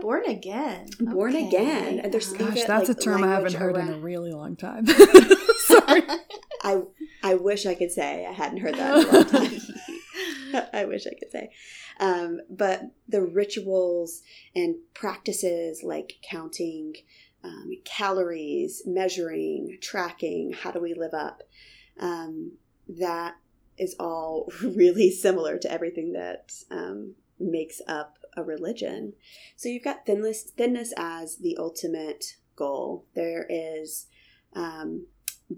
Born again. Born okay. again. And there's Gosh, that, that's like, a term I haven't heard around. in a really long time. Sorry. I, I wish I could say I hadn't heard that in a long time. I wish I could say. Um, but the rituals and practices like counting um, calories, measuring, tracking, how do we live up, um, that is all really similar to everything that um, makes up a religion. So you've got thinness, thinness as the ultimate goal. There is um,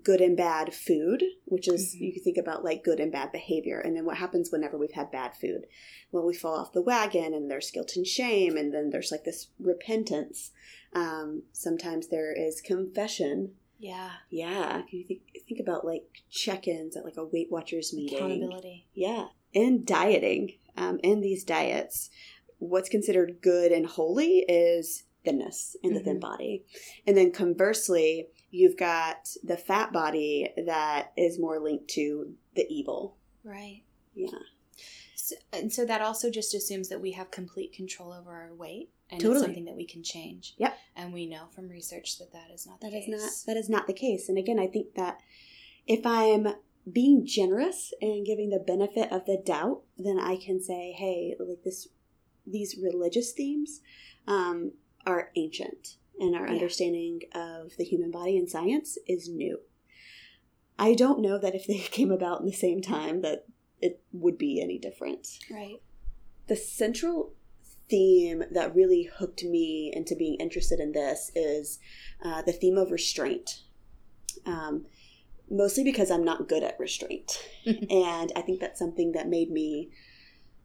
good and bad food, which is, mm-hmm. you can think about like good and bad behavior. And then what happens whenever we've had bad food? Well, we fall off the wagon and there's guilt and shame. And then there's like this repentance. Um, sometimes there is confession. Yeah. Yeah. You think, think about like check-ins at like a Weight Watchers meeting. Accountability. Yeah. In dieting, um, in these diets, what's considered good and holy is thinness in the mm-hmm. thin body. And then conversely, you've got the fat body that is more linked to the evil. Right. Yeah. So, and so that also just assumes that we have complete control over our weight and totally. It's something that we can change. Yep. And we know from research that that is not the that case. Is not, that is not the case. And again, I think that if I'm being generous and giving the benefit of the doubt, then I can say, hey, like this, these religious themes um, are ancient. And our yeah. understanding of the human body and science is new. I don't know that if they came about in the same time that it would be any different. Right. The central theme that really hooked me into being interested in this is uh, the theme of restraint. Um, mostly because I'm not good at restraint. And I think that's something that made me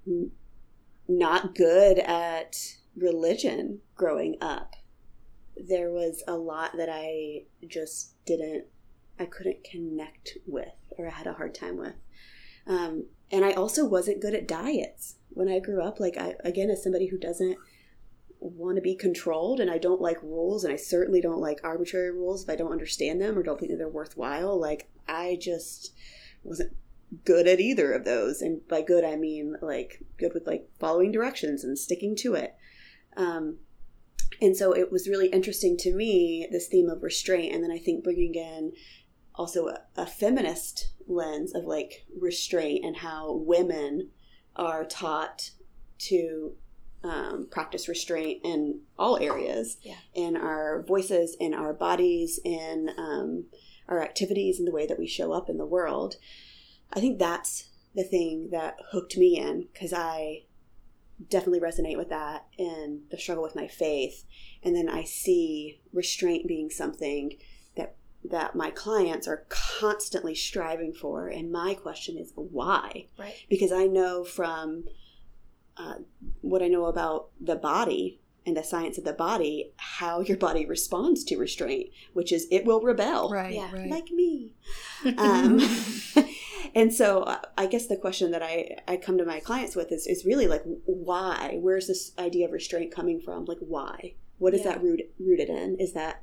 n- not good at religion growing up. There was a lot that I just didn't I couldn't connect with or I had a hard time with. Um, and I also wasn't good at diets when I grew up. Like, I, again, as somebody who doesn't want to be controlled and I don't like rules, and I certainly don't like arbitrary rules if I don't understand them or don't think that they're worthwhile. Like, I just wasn't good at either of those. And by good, I mean like good with like following directions and sticking to it. Um, and so it was really interesting to me, this theme of restraint. And then I think bringing in also a, a feminist lens of like restraint and how women are taught to um, practice restraint in all areas, yeah. in our voices, in our bodies, in um, our activities, and the way that we show up in the world. I think that's the thing that hooked me in, because I definitely resonate with that in the struggle with my faith. And then I see restraint being something that that my clients are constantly striving for. And my question is, why? Right. Because I know from uh, what I know about the body and the science of the body, how your body responds to restraint, which is it will rebel. Right, yeah, right. Like me. Um And so I guess the question that I, I come to my clients with is, is really like, why? Where's this idea of restraint coming from? Like, why? What is yeah. that root, rooted in? Is that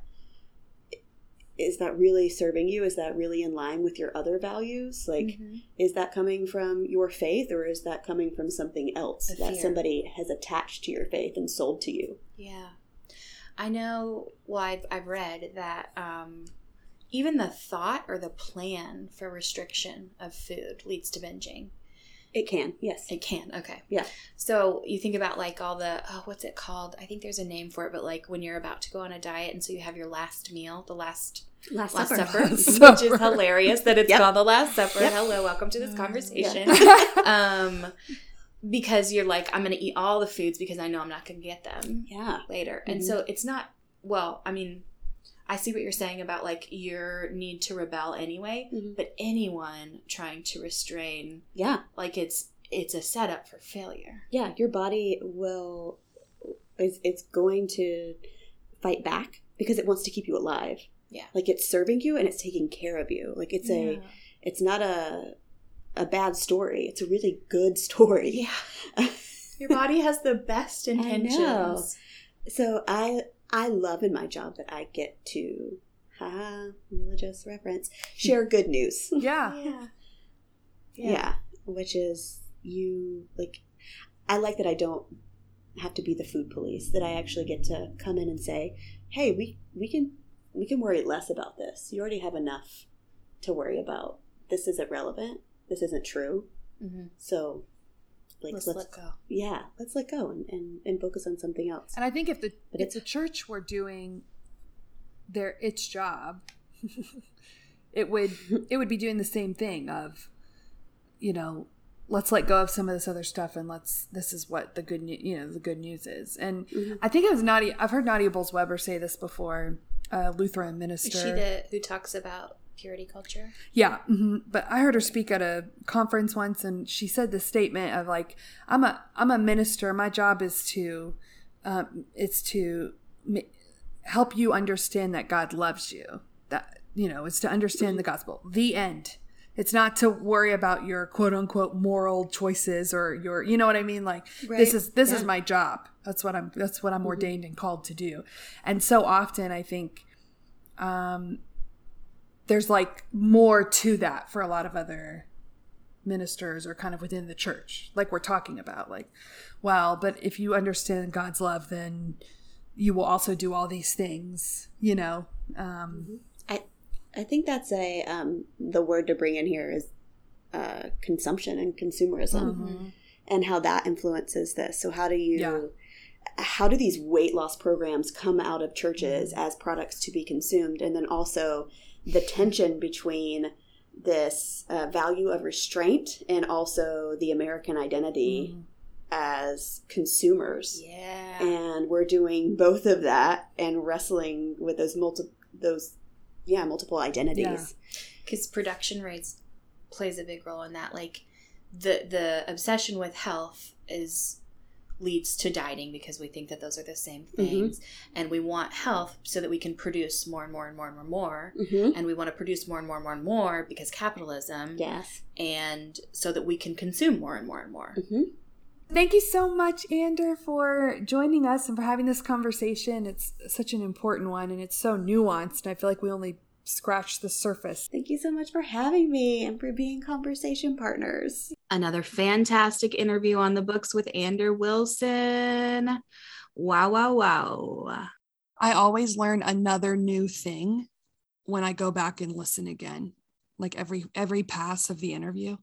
is that really serving you? Is that really in line with your other values? Like, mm-hmm. is that coming from your faith, or is that coming from something else that somebody has attached to your faith and sold to you? Yeah. I know, well, I've, I've read that... Um, Even the thought or the plan for restriction of food leads to binging. It can, yes. It can, okay. Yeah. So you think about like all the, oh, what's it called? I think there's a name for it, but like when you're about to go on a diet and so you have your last meal, the last last, last supper, supper, which is hilarious that it's yep. called the Last Supper. Yep. Hello, welcome to this conversation. Yeah. um, because you're like, I'm going to eat all the foods because I know I'm not going to get them yeah. later. Mm-hmm. And so it's not, well, I mean, I see what you're saying about, like, your need to rebel anyway, mm-hmm. but anyone trying to restrain, yeah, like, it's it's a setup for failure. Yeah, your body will, it's, it's going to fight back because it wants to keep you alive. Yeah. Like, it's serving you and it's taking care of you. Like, it's yeah. a, it's not a a bad story. It's a really good story. Yeah. Your body has the best intentions. I know. So, I... I love in my job that I get to, haha, religious reference, share good news. Yeah. yeah. Yeah. Yeah. Which is you, like, I like that I don't have to be the food police, that I actually get to come in and say, hey, we, we can we can worry less about this. You already have enough to worry about. This isn't relevant. This isn't true. Mm-hmm. So... Like, let's, let's let go. Yeah, let's let go and, and, and focus on something else. And I think if the but if it, the church were doing their its job, it would it would be doing the same thing of, you know, let's let go of some of this other stuff and let's this is what the good news you know the good news is. And mm-hmm. I think it was Nadia. I've heard Nadia Bolz-Weber say this before. A Lutheran minister. Is she the who talks about purity culture? Yeah. Mm-hmm. But I heard her speak at a conference once, and she said the statement of like, I'm a, I'm a minister. My job is to, um, it's to m- help you understand that God loves you. That, you know, it's to understand the gospel, the end. It's not to worry about your quote unquote moral choices or your, you know what I mean? Like right. this is, this yeah. is my job. That's what I'm, that's what I'm mm-hmm. ordained and called to do. And so often I think, um, there's like more to that for a lot of other ministers or kind of within the church, like we're talking about, like, well, but if you understand God's love, then you will also do all these things, you know? Um, I, I think that's a, um, the word to bring in here is, uh, consumption and consumerism mm-hmm. and how that influences this. So how do you, yeah. how do these weight loss programs come out of churches mm-hmm. as products to be consumed? And then also, the tension between this uh, value of restraint and also the American identity mm. as consumers. Yeah. And we're doing both of that and wrestling with those multiple, those, yeah, multiple identities. Because yeah. production rates plays a big role in that. Like the, the obsession with health is leads to dieting because we think that those are the same things. Mm-hmm. And we want health so that we can produce more and more and more and more and more. Mm-hmm. And we want to produce more and more and more and more because capitalism. Yes. And so that we can consume more and more and more. Mm-hmm. Thank you so much, Ander, for joining us and for having this conversation. It's such an important one, and it's so nuanced. And I feel like we only scratched the surface. Thank you so much for having me and for being conversation partners. Another fantastic interview on the books with Ander Wilson. Wow, wow, wow. I always learn another new thing when I go back and listen again, like every every pass of the interview.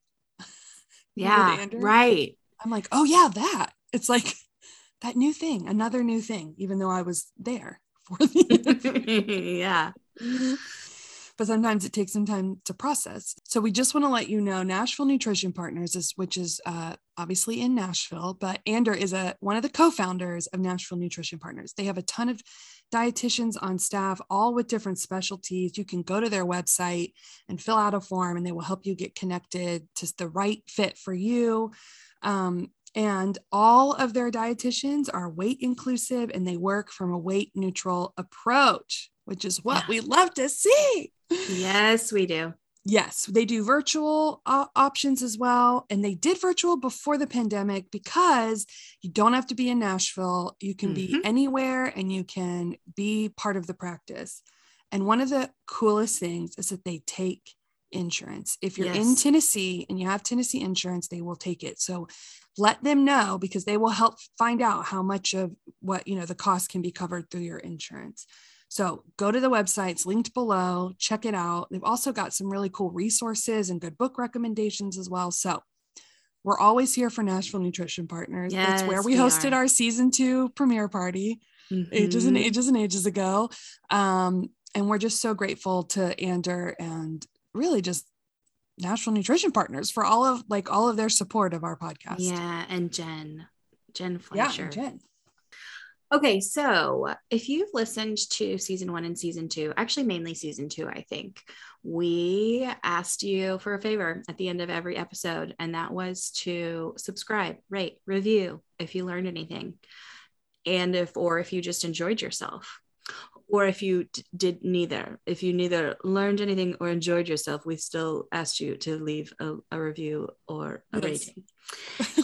Yeah, right. I'm like, oh yeah, that. It's like that new thing, another new thing, even though I was there for the interview. Yeah. But sometimes it takes some time to process. So we just want to let you know, Nashville Nutrition Partners, is, which is uh, obviously in Nashville, but Ander is a, one of the co-founders of Nashville Nutrition Partners. They have a ton of dietitians on staff, all with different specialties. You can go to their website and fill out a form, and they will help you get connected to the right fit for you. Um, and all of their dietitians are weight inclusive, and they work from a weight neutral approach, which is what yeah. we love to see. Yes, we do. Yes, they do virtual uh, options as well. And they did virtual before the pandemic because you don't have to be in Nashville. You can mm-hmm. be anywhere, and you can be part of the practice. And one of the coolest things is that they take insurance. If you're yes. in Tennessee and you have Tennessee insurance, they will take it. So let them know, because they will help find out how much of what, you know, the cost can be covered through your insurance. So go to the websites linked below, check it out. They've also got some really cool resources and good book recommendations as well. So we're always here for Nashville Nutrition Partners. Yes, that's where we, we hosted are. our season two premiere party mm-hmm. ages and ages and ages ago. Um, and we're just so grateful to Ander and really just Nashville Nutrition Partners for all of like all of their support of our podcast. Yeah. And Jen, Jen Fleischer. Yeah, and Jen. Okay, so if you've listened to season one and season two, actually mainly season two, I think, we asked you for a favor at the end of every episode, and that was to subscribe, rate, review if you learned anything, and if, or if you just enjoyed yourself, or if you d- did neither, if you neither learned anything or enjoyed yourself, we still asked you to leave a, a review or a yes. rating.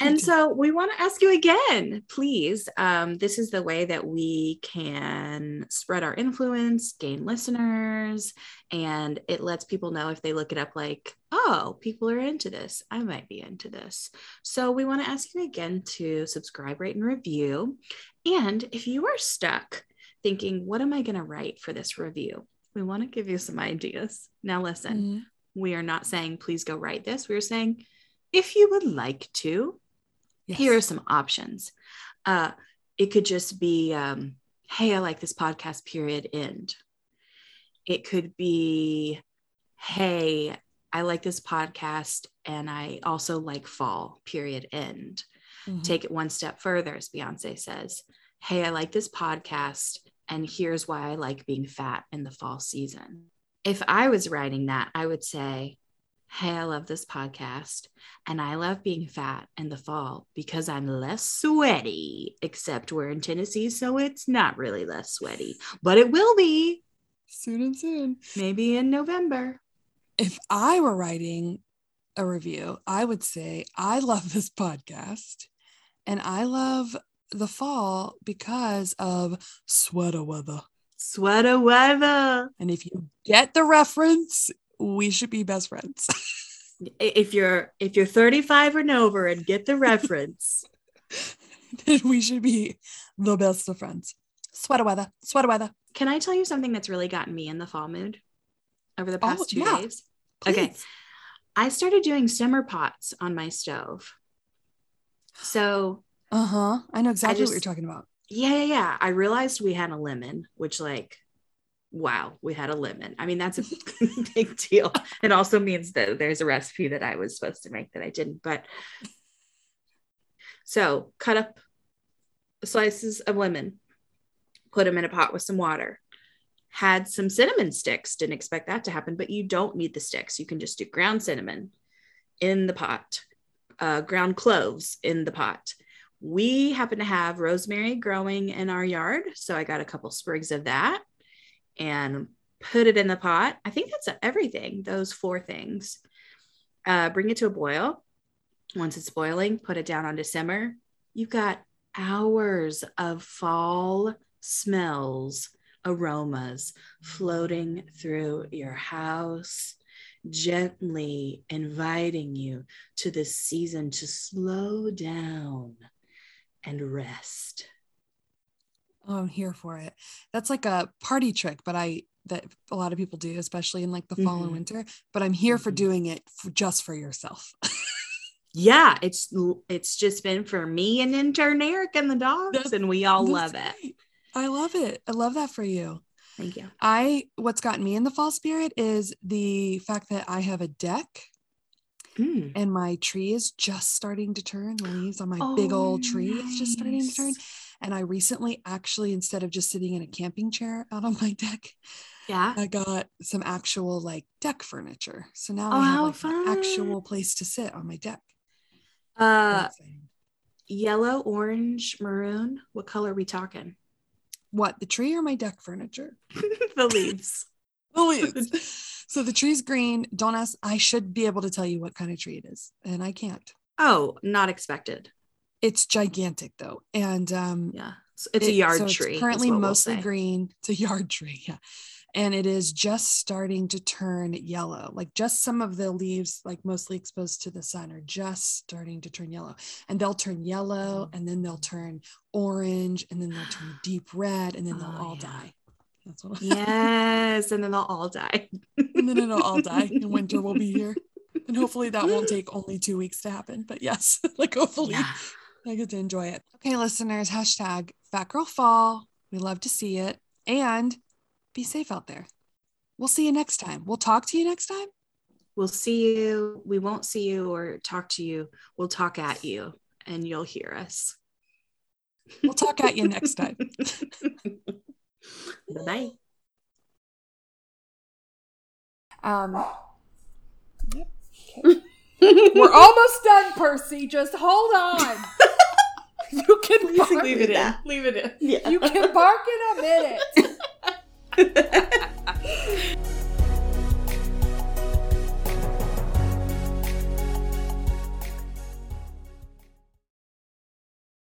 And so we want to ask you again, please. Um, this is the way that we can spread our influence, gain listeners, and it lets people know if they look it up like, oh, people are into this. I might be into this. So we want to ask you again to subscribe, rate, and review. And if you are stuck thinking, what am I going to write for this review? We want to give you some ideas. Now, listen, mm-hmm. we are not saying, please go write this. We're saying, if you would like to, yes. here are some options. Uh, it could just be, um, hey, I like this podcast, period, end. It could be, hey, I like this podcast, and I also like fall, period, end. Mm-hmm. Take it one step further, as Beyonce says, hey, I like this podcast, and here's why I like being fat in the fall season. If I was writing that, I would say, hey, I love this podcast, and I love being fat in the fall because I'm less sweaty, except we're in Tennessee, so it's not really less sweaty, but it will be soon and soon, maybe in November. If I were writing a review, I would say, I love this podcast, and I love the fall because of sweater weather. Sweater weather. And if you get the reference, we should be best friends. If you're, if you're thirty-five and over and get the reference, then we should be the best of friends. Sweater weather, sweater weather. Can I tell you something that's really gotten me in the fall mood over the past oh, two yeah. days? Please. Okay. I started doing simmer pots on my stove. So, uh-huh. I know exactly I just, what you're talking about. Yeah. Yeah. Yeah. I realized we had a lemon, which like, wow, we had a lemon. I mean, that's a big deal. It also means that there's a recipe that I was supposed to make that I didn't. But so cut up slices of lemon, put them in a pot with some water, had some cinnamon sticks. Didn't expect that to happen, but you don't need the sticks. You can just do ground cinnamon in the pot, uh, ground cloves in the pot, We happen to have rosemary growing in our yard. So I got a couple sprigs of that and put it in the pot. I think that's everything, those four things. Uh, bring it to a boil. Once it's boiling, put it down onto simmer. You've got hours of fall smells, aromas floating through your house, gently inviting you to this season to slow down and rest. Oh, I'm here for it. That's like a party trick, but I, that a lot of people do, especially in like the mm-hmm. fall and winter, but I'm here mm-hmm. for doing it for, just for yourself. Yeah. It's, it's just been for me and intern Eric and the dogs, that's, and we all love it. I love it. I love that for you. Thank you. I, what's gotten me in the fall spirit is the fact that I have a deck mm. and my tree is just starting to turn. The leaves on my oh, big old tree nice. is just starting to turn. And I recently actually, instead of just sitting in a camping chair out on my deck, yeah, I got some actual like deck furniture. So now oh, I have like fun. an actual place to sit on my deck. Uh, yellow, orange, maroon. What color are we talking? What, the tree or my deck furniture? The leaves. The leaves. So the tree's green. Don't ask. I should be able to tell you what kind of tree it is, and I can't. Oh, not expected. It's gigantic though, and um, yeah, so it's it, a yard so tree. It's currently mostly we'll green. It's a yard tree, yeah, and it is just starting to turn yellow. Like just some of the leaves, like mostly exposed to the sun, are just starting to turn yellow, and they'll turn yellow, mm-hmm. and then they'll turn orange, and then they'll turn deep red, and then they'll oh, all yeah. die. That's what. Yes, and then they'll all die. And then it'll all die, and winter will be here, and hopefully that won't take only two weeks to happen. But yes, like hopefully. Yeah. I get to enjoy it. Okay, listeners, hashtag Fat Girl Fall. We love to see it. And be safe out there. We'll see you next time. We'll talk to you next time. We'll see you. We won't see you or talk to you. We'll talk at you and you'll hear us. We'll talk at you next time. Bye. Um. Yep. Okay. We're almost done, Percy. Just hold on. You can bark. Leave it in. Leave it in. Yeah. You can bark in a minute.